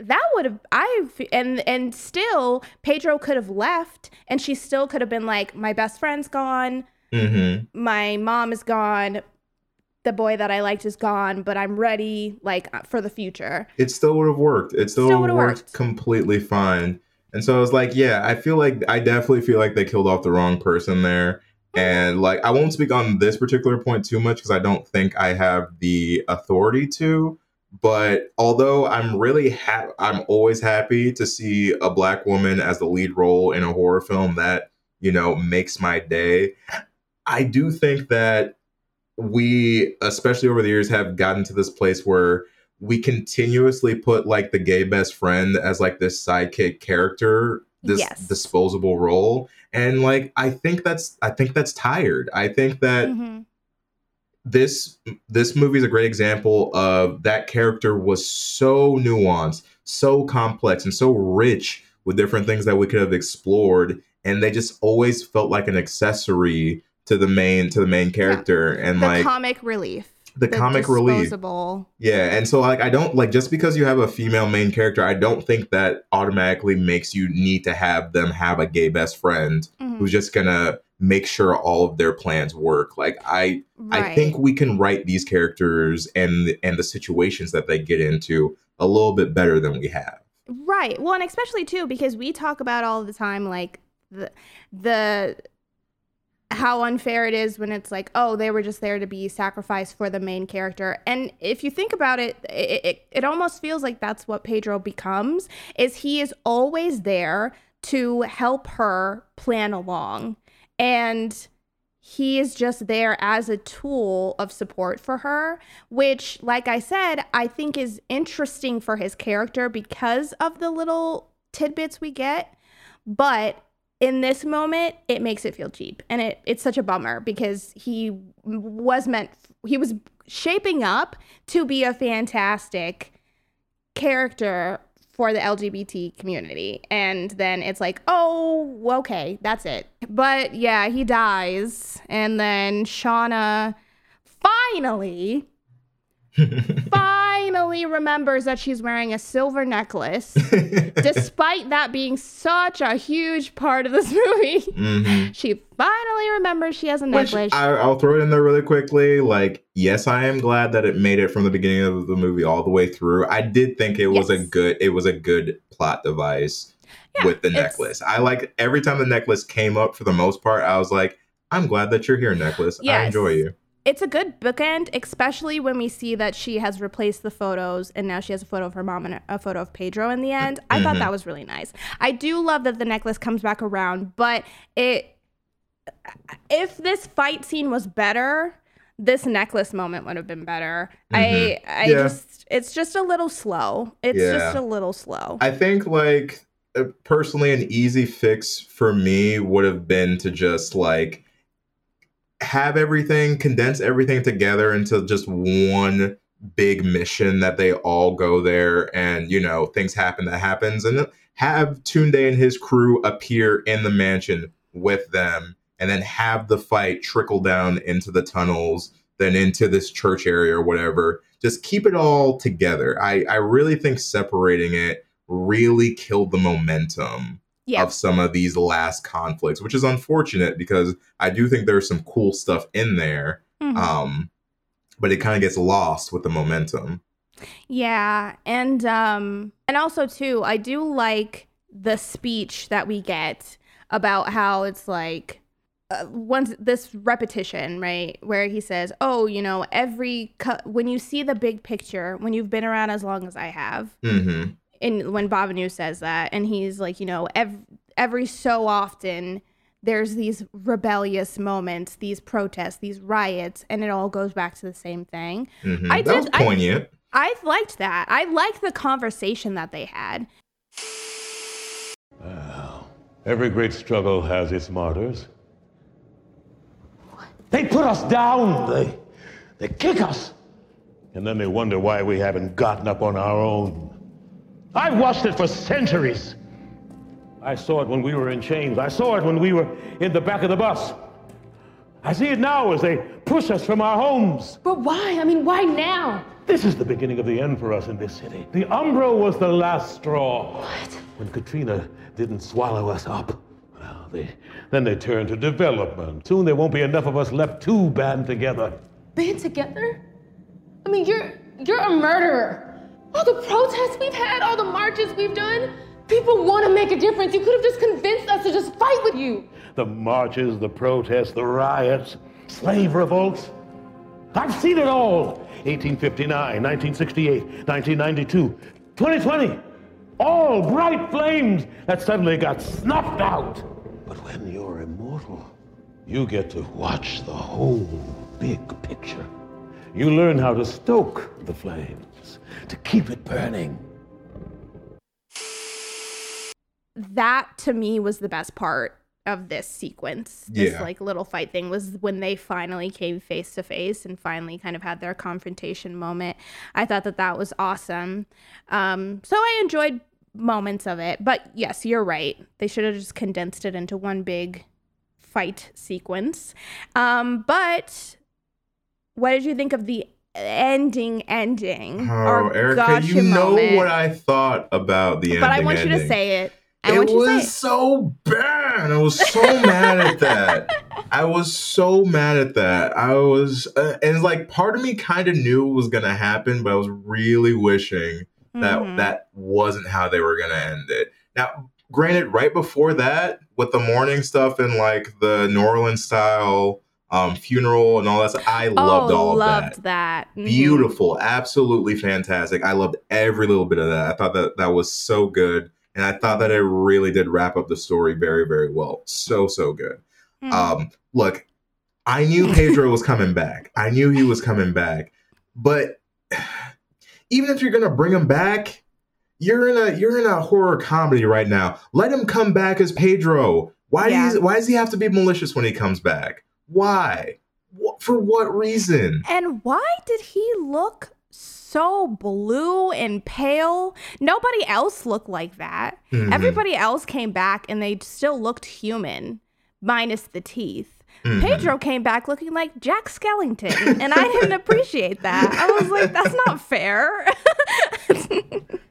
That would have I and and still Pedro could have left, and she still could have been like, my best friend's gone, mm-hmm. my mom is gone, the boy that I liked is gone, but I'm ready like for the future. It still would have worked. It still, still would have worked, worked completely fine. And so I was like, yeah, I feel like I definitely feel like they killed off the wrong person there. And like, I won't speak on this particular point too much because I don't think I have the authority to. But although I'm really ha- I'm always happy to see a black woman as the lead role in a horror film, that, you know, makes my day. I do think that we, especially over the years, have gotten to this place where we continuously put like the gay best friend as like this sidekick character this yes. disposable role. And like, I think that's, I think that's tired. I think that mm-hmm. this, this movie is a great example of that character was so nuanced, so complex, and so rich with different things that we could have explored. And they just always felt like an accessory to the main, to the main character. Yeah. And the like comic relief, the, the comic disposable. relief. Yeah. And so like, I don't like, just because you have a female main character, I don't think that automatically makes you need to have them have a gay best friend mm-hmm. who's just gonna make sure all of their plans work. Like I, right. I think we can write these characters and, and the situations that they get into a little bit better than we have. Right. Well, and especially too, because we talk about all the time, like the, the, how unfair it is when it's like, oh, they were just there to be sacrificed for the main character. And if you think about it, it, it, it almost feels like that's what Pedro becomes, is he is always there to help her plan along. And he is just there as a tool of support for her, which, like I said, I think is interesting for his character because of the little tidbits we get. But in this moment, it makes it feel cheap. And it, it's such a bummer because he was meant, he was shaping up to be a fantastic character for the L G B T community. And then it's like, oh, okay, that's it. But yeah, he dies. And then Shauna finally, finally remembers that she's wearing a silver necklace, despite that being such a huge part of this movie. Mm-hmm. She finally remembers she has a Which necklace. I, I'll throw it in there really quickly. Like, yes, I am glad that it made it from the beginning of the movie all the way through. I did think it was yes. a good, it was a good plot device yeah, with the necklace. I like every time the necklace came up. For the most part, I was like, I'm glad that you're here, necklace. Yes. I enjoy you. It's a good bookend, especially when we see that she has replaced the photos and now she has a photo of her mom and a photo of Pedro in the end. I mm-hmm. thought that was really nice. I do love that the necklace comes back around, but it if this fight scene was better, this necklace moment would have been better. Mm-hmm. I I yeah. just it's just a little slow. It's yeah. just a little slow. I think like personally an easy fix for me would have been to just like have everything, condense everything together into just one big mission that they all go there and, you know, things happen that happens, and have Tunde and his crew appear in the mansion with them, and then have the fight trickle down into the tunnels, then into this church area or whatever. Just keep it all together. I, I really think separating it really killed the momentum. Yeah. Of some of these last conflicts, which is unfortunate because I do think there's some cool stuff in there, mm-hmm. um, but it kind of gets lost with the momentum. Yeah, and um, and also too, I do like the speech that we get about how it's like uh, once this repetition, right, where he says, "Oh, you know, every co- when you see the big picture, when you've been around as long as I have." Mm-hmm. And when Babineaux says that, and he's like, you know, every, every so often there's these rebellious moments, these protests, these riots, and it all goes back to the same thing. Mm-hmm. I that did, was poignant. I, I liked that. I liked the conversation that they had. Well, every great struggle has its martyrs. What? They put us down. They, they kick us. And then they wonder why we haven't gotten up on our own. I watched it for centuries. I saw it when we were in chains. I saw it when we were in the back of the bus. I see it now as they push us from our homes. But why? I mean, why now? This is the beginning of the end for us in this city. The Umbro was the last straw. What? When Katrina didn't swallow us up, well, they, then they turned to development. Soon there won't be enough of us left to band together. Band together? I mean, you're you're a murderer. All the protests we've had, all the marches we've done, people want to make a difference. You could have just convinced us to just fight with you. The marches, the protests, the riots, slave revolts. I've seen it all. eighteen fifty-nine, nineteen sixty-eight, nineteen ninety-two, twenty twenty. All bright flames that suddenly got snuffed out. But when you're immortal, you get to watch the whole big picture. You learn how to stoke the flames, to keep it burning. that to me was the best part of this sequence. This yeah. like little fight thing was when they finally came face to face and finally kind of had their confrontation moment. I thought that that was awesome. Um, so I enjoyed moments of it, but yes, you're right. They should have just condensed it into one big fight sequence. Um, but what did you think of the ending ending? Oh, Erica, you know moment? What I thought about the ending. But I want ending. You to say it. I it was it. so bad. I was so mad at that. I was so mad at that. I was, uh, and like part of me kind of knew it was going to happen, but I was really wishing that mm-hmm. that wasn't how they were going to end it. Now, granted, right before that, with the morning stuff and like the New Orleans style um, funeral and all that stuff, I loved oh, all of loved that. loved that. Mm-hmm. Beautiful. Absolutely fantastic. I loved every little bit of that. I thought that that was so good. And I thought that it really did wrap up the story very, very well. So, so good. Mm. Um, look, I knew Pedro was coming back. I knew he was coming back. But even if you're going to bring him back, you're in a you're in a horror comedy right now. Let him come back as Pedro. Why yeah. does, why does he have to be malicious when he comes back? Why? What, for what reason? And why did he look so blue and pale? Nobody else looked like that. Mm-hmm. Everybody else came back and they still looked human, minus the teeth. Mm-hmm. Pedro came back looking like Jack Skellington, and I didn't appreciate that. I was like, that's not fair.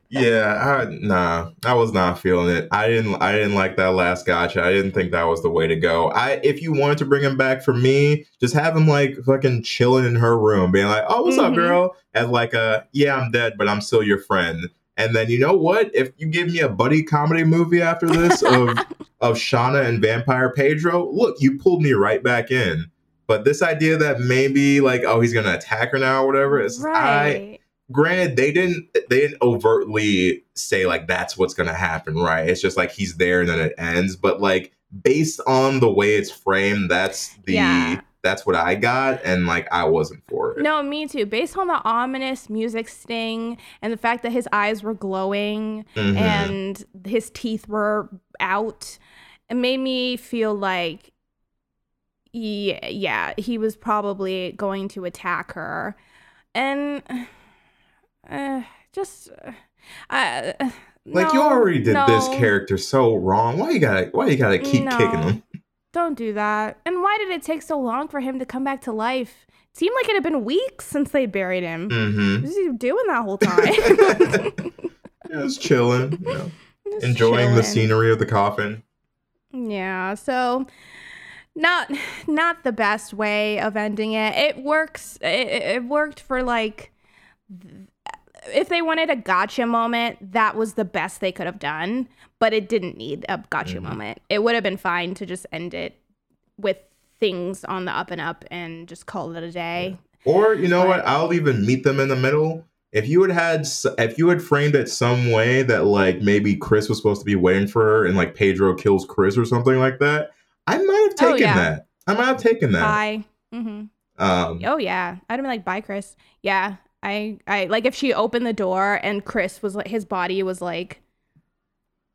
yeah, I, nah, I was not feeling it. I didn't, I didn't like that last gotcha. I didn't think that was the way to go. I, if you wanted to bring him back for me, just have him like fucking chilling in her room, being like, "Oh, what's mm-hmm. up, girl?" And like, "Uh, yeah, I'm dead, but I'm still your friend." And then you know what? If you give me a buddy comedy movie after this of of Shauna and Vampire Pedro, look, you pulled me right back in. But this idea that maybe like, oh, he's gonna attack her now or whatever, it's right. I. Granted, they didn't they didn't overtly say like that's what's gonna happen, right? It's just like he's there and then it ends. But like based on the way it's framed, that's the yeah. that's what I got, and like I wasn't for it. No, me too. Based on the ominous music sting and the fact that his eyes were glowing mm-hmm. and his teeth were out, it made me feel like yeah, yeah, he was probably going to attack her. And Uh, just, uh, uh, like no, you already did no. this character so wrong. Why you gotta, why you gotta keep no, kicking him? Don't do that. And why did it take so long for him to come back to life? It seemed like it had been weeks since they buried him. Mm-hmm. What was he doing that whole time? yeah, just chilling, you know, just enjoying chilling. The scenery of the coffin. Yeah. So. Not, not the best way of ending it. It works. It, it worked for like. If they wanted a gotcha moment, that was the best they could have done, but it didn't need a gotcha mm-hmm. moment. It would have been fine to just end it with things on the up and up and just call it a day. Or you know but, what? I'll even meet them in the middle. If you had had, if you had framed it some way that like maybe Chris was supposed to be waiting for her and like Pedro kills Chris or something like that, I might have taken oh, yeah. that. I might have taken that. Bye. Mm-hmm. Um, oh yeah, I'd have been like, bye, Chris. Yeah. I, I like if she opened the door and Chris was like his body was like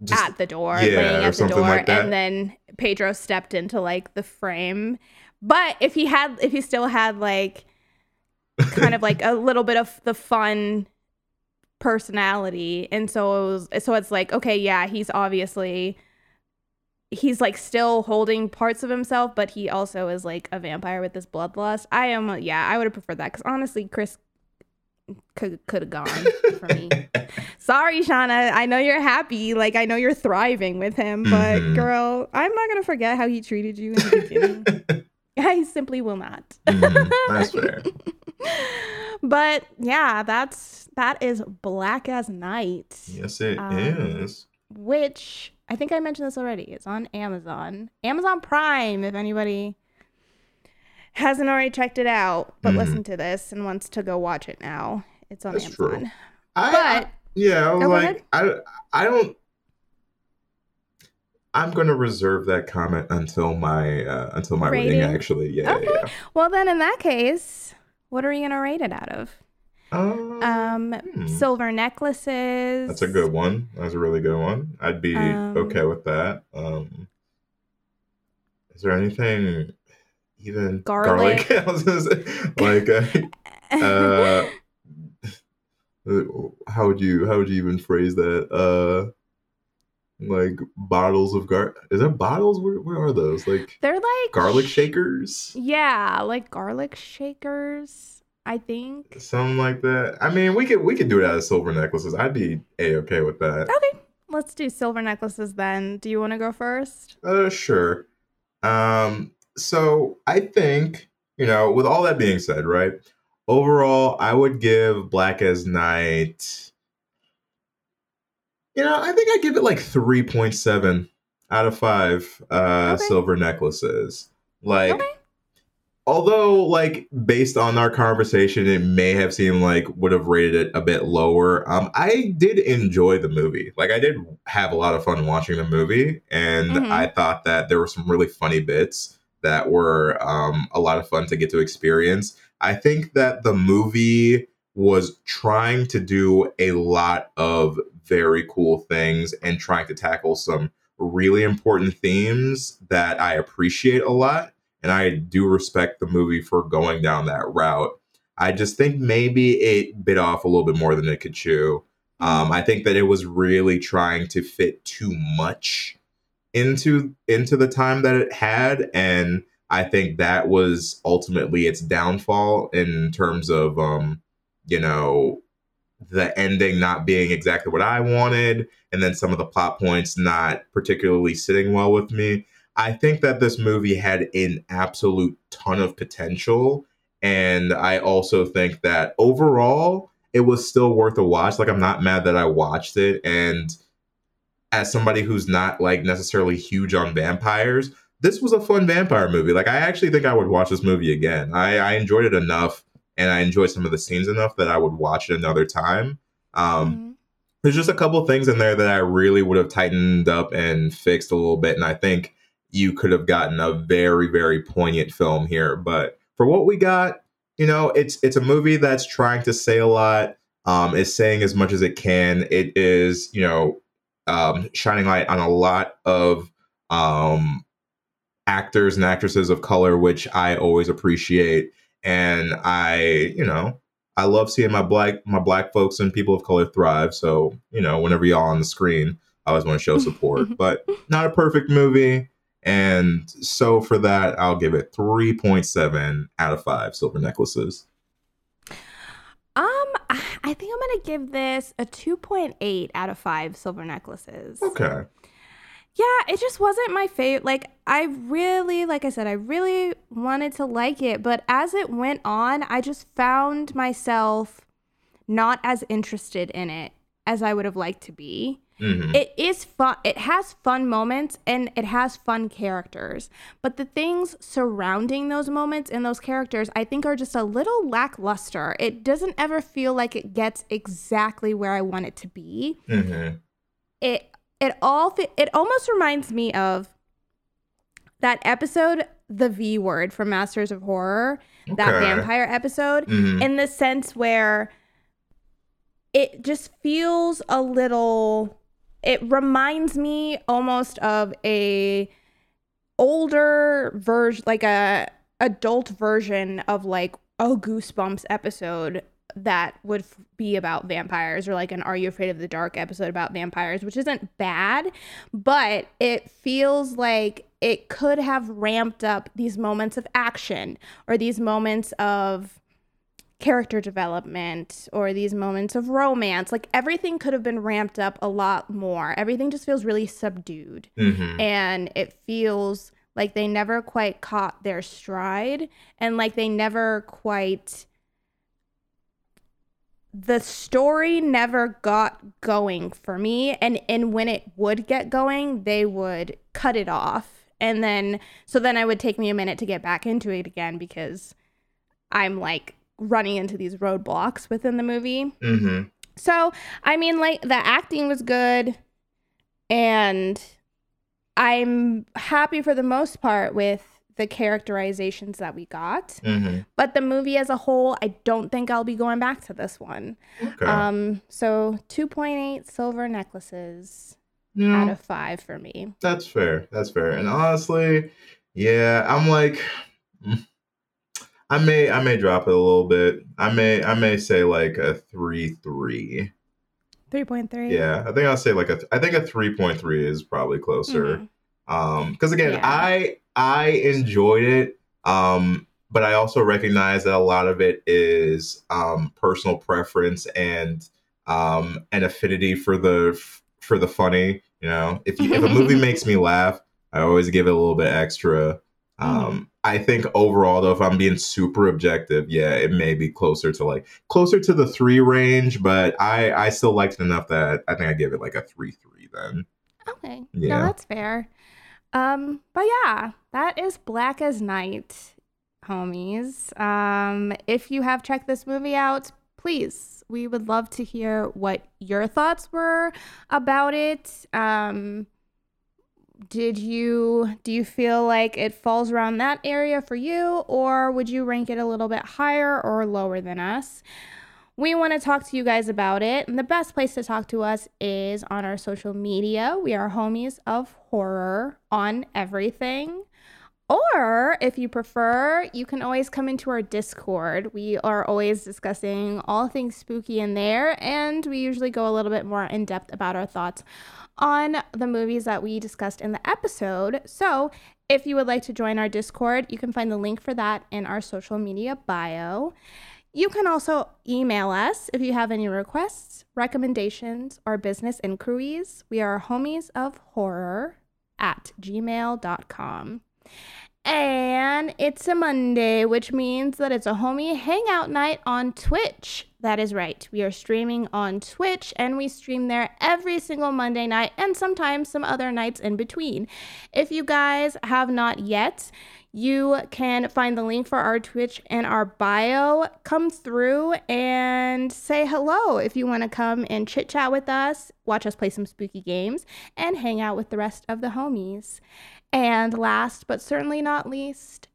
just, at the door, yeah, laying at the door, like and then Pedro stepped into like the frame. But if he had, if he still had like kind of like a little bit of the fun personality, and so it was, so it's like okay, yeah, he's obviously he's like still holding parts of himself, but he also is like a vampire with this bloodlust. I am, yeah, I would have preferred that because honestly, Chris. Could could have gone for me. Sorry, Shauna. I know you're happy. Like I know you're thriving with him, but mm-hmm. girl, I'm not gonna forget how he treated you in the beginning. I simply will not. Mm, that's fair. But yeah, that's that is Black as Night. Yes, it um, is. Which I think I mentioned this already. It's on Amazon, Amazon Prime. If anybody. Hasn't already checked it out, but mm. listened to this and wants to go watch it now. It's on That's Amazon. True. I, but I, yeah, I was like, I, I don't. I'm gonna reserve that comment until my uh, until my rating. rating actually, yeah, okay. yeah. Well, then in that case, what are you gonna rate it out of? Um, um hmm. silver necklaces. That's a good one. That's a really good one. I'd be um, okay with that. Um, is there anything even garlic? garlic? Like, uh, uh, how would you how would you even phrase that? Uh, like bottles of gar. Is that bottles? Where, where are those? Like they're like garlic shakers. Yeah, like garlic shakers. I think something like that. I mean, we could we could do that as silver necklaces. I'd be a-okay with that. Okay, let's do silver necklaces then. Do you want to go first? Uh, sure. Um, so I think you know. With all that being said, right? Overall, I would give Black as Night. You know, I think I'd give it like three point seven out of five uh, okay. silver necklaces. Like. Okay. Although, like, based on our conversation, it may have seemed like would have rated it a bit lower. Um, I did enjoy the movie. Like, I did have a lot of fun watching the movie. And mm-hmm. I thought that there were some really funny bits that were um, a lot of fun to get to experience. I think that the movie was trying to do a lot of very cool things and trying to tackle some really important themes that I appreciate a lot. And I do respect the movie for going down that route. I just think maybe it bit off a little bit more than it could chew. Um, I think that it was really trying to fit too much into into the time that it had. And I think that was ultimately its downfall in terms of, um, you know, the ending not being exactly what I wanted. And then some of the plot points not particularly sitting well with me. I think that this movie had an absolute ton of potential. And I also think that overall, it was still worth a watch. Like, I'm not mad that I watched it. And as somebody who's not, like, necessarily huge on vampires, this was a fun vampire movie. Like, I actually think I would watch this movie again. I, I enjoyed it enough, and I enjoyed some of the scenes enough that I would watch it another time. Um, mm-hmm. There's just a couple things in there that I really would have tightened up and fixed a little bit. And I think you could have gotten a very, very poignant film here. But for what we got, you know, it's it's a movie that's trying to say a lot. Um, it's saying as much as it can. It is, you know, um, shining light on a lot of um, actors and actresses of color, which I always appreciate. And I, you know, I love seeing my black my black folks and people of color thrive. So, you know, whenever y'all on the screen, I always want to show support. But not a perfect movie. And so for that, I'll give it three point seven out of five silver necklaces. Um, I think I'm going to give this a two point eight out of five silver necklaces. Okay. Yeah, it just wasn't my favorite. Like, I really, like I said, I really wanted to like it. But as it went on, I just found myself not as interested in it as I would have liked to be. Mm-hmm. It is fun. It has fun moments and it has fun characters. But the things surrounding those moments and those characters, I think, are just a little lackluster. It doesn't ever feel like it gets exactly where I want it to be. Mm-hmm. It it all it almost reminds me of that episode, The V Word from Masters of Horror, okay. that vampire episode, mm-hmm. in the sense where it just feels a little. It reminds me almost of a older version, like a adult version of like a Goosebumps episode that would f- be about vampires, or like an Are You Afraid of the Dark episode about vampires, which isn't bad, but it feels like it could have ramped up these moments of action or these moments of character development or these moments of romance. Like, everything could have been ramped up a lot more. Everything just feels really subdued, mm-hmm. and it feels like they never quite caught their stride, and like they never quite the story never got going for me, and and when it would get going, they would cut it off, and then so then it would take me a minute to get back into it again because I'm like running into these roadblocks within the movie. Mm-hmm. So, I mean, like, the acting was good, and I'm happy for the most part with the characterizations that we got. Mm-hmm. But the movie as a whole, I don't think I'll be going back to this one. Okay. Um, so two point eight silver necklaces no, out of five for me. That's fair. That's fair. And honestly, yeah, I'm like, I may, I may drop it a little bit. I may, I may say like a three, three. three point three Yeah, I think I'll say like a, th- I think a three point three is probably closer. Mm-hmm. Um, because again, yeah. I I enjoyed it, um, but I also recognize that a lot of it is um, personal preference and um, an affinity for the for the funny. You know, if you, if a movie makes me laugh, I always give it a little bit extra. Um, mm. I think overall, though, if I'm being super objective, yeah, it may be closer to like closer to the three range, but I I still liked it enough that I think I give it like a three three then. Okay, yeah, no, that's fair. Um, but yeah, that is Black as Night, homies. Um, if you have checked this movie out, please, we would love to hear what your thoughts were about it. Um, did you, do you feel like it falls around that area for you, or would you rank it a little bit higher or lower than us? We want to talk to you guys about it, and the best place to talk to us is on our social media. We are Homies of Horror on everything. Or, if you prefer, you can always come into our Discord. We are always discussing all things spooky in there, and we usually go a little bit more in depth about our thoughts on the movies that we discussed in the episode. So, if you would like to join our Discord, you can find the link for that in our social media bio. You can also email us if you have any requests, recommendations, or business inquiries. We are homies of horror at gmail dot com. And it's a Monday, which means that it's a homie hangout night on Twitch. That is right. We are streaming on Twitch, and we stream there every single Monday night and sometimes some other nights in between. If you guys have not yet, you can find the link for our Twitch in our bio. Come through and say hello if you want to come and chit-chat with us, watch us play some spooky games, and hang out with the rest of the homies. And last but certainly not least,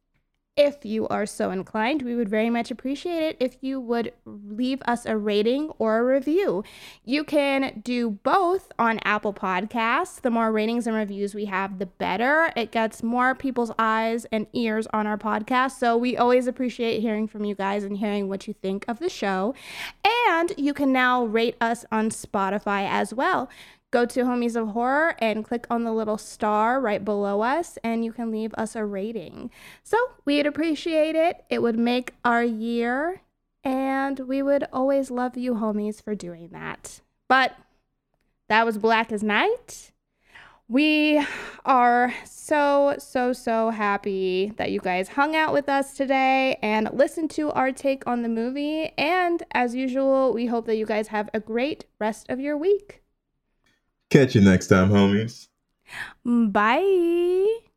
if you are so inclined, we would very much appreciate it if you would leave us a rating or a review. You can do both on Apple Podcasts. The more ratings and reviews we have, the better. It gets more people's eyes and ears on our podcast. So we always appreciate hearing from you guys and hearing what you think of the show. And you can now rate us on Spotify as well. Go to Homies of Horror and click on the little star right below us, and you can leave us a rating. So we'd appreciate it. It would make our year, and we would always love you homies for doing that. But that was Black as Night. We are so, so, so happy that you guys hung out with us today and listened to our take on the movie. And as usual, we hope that you guys have a great rest of your week. Catch you next time, homies. Bye.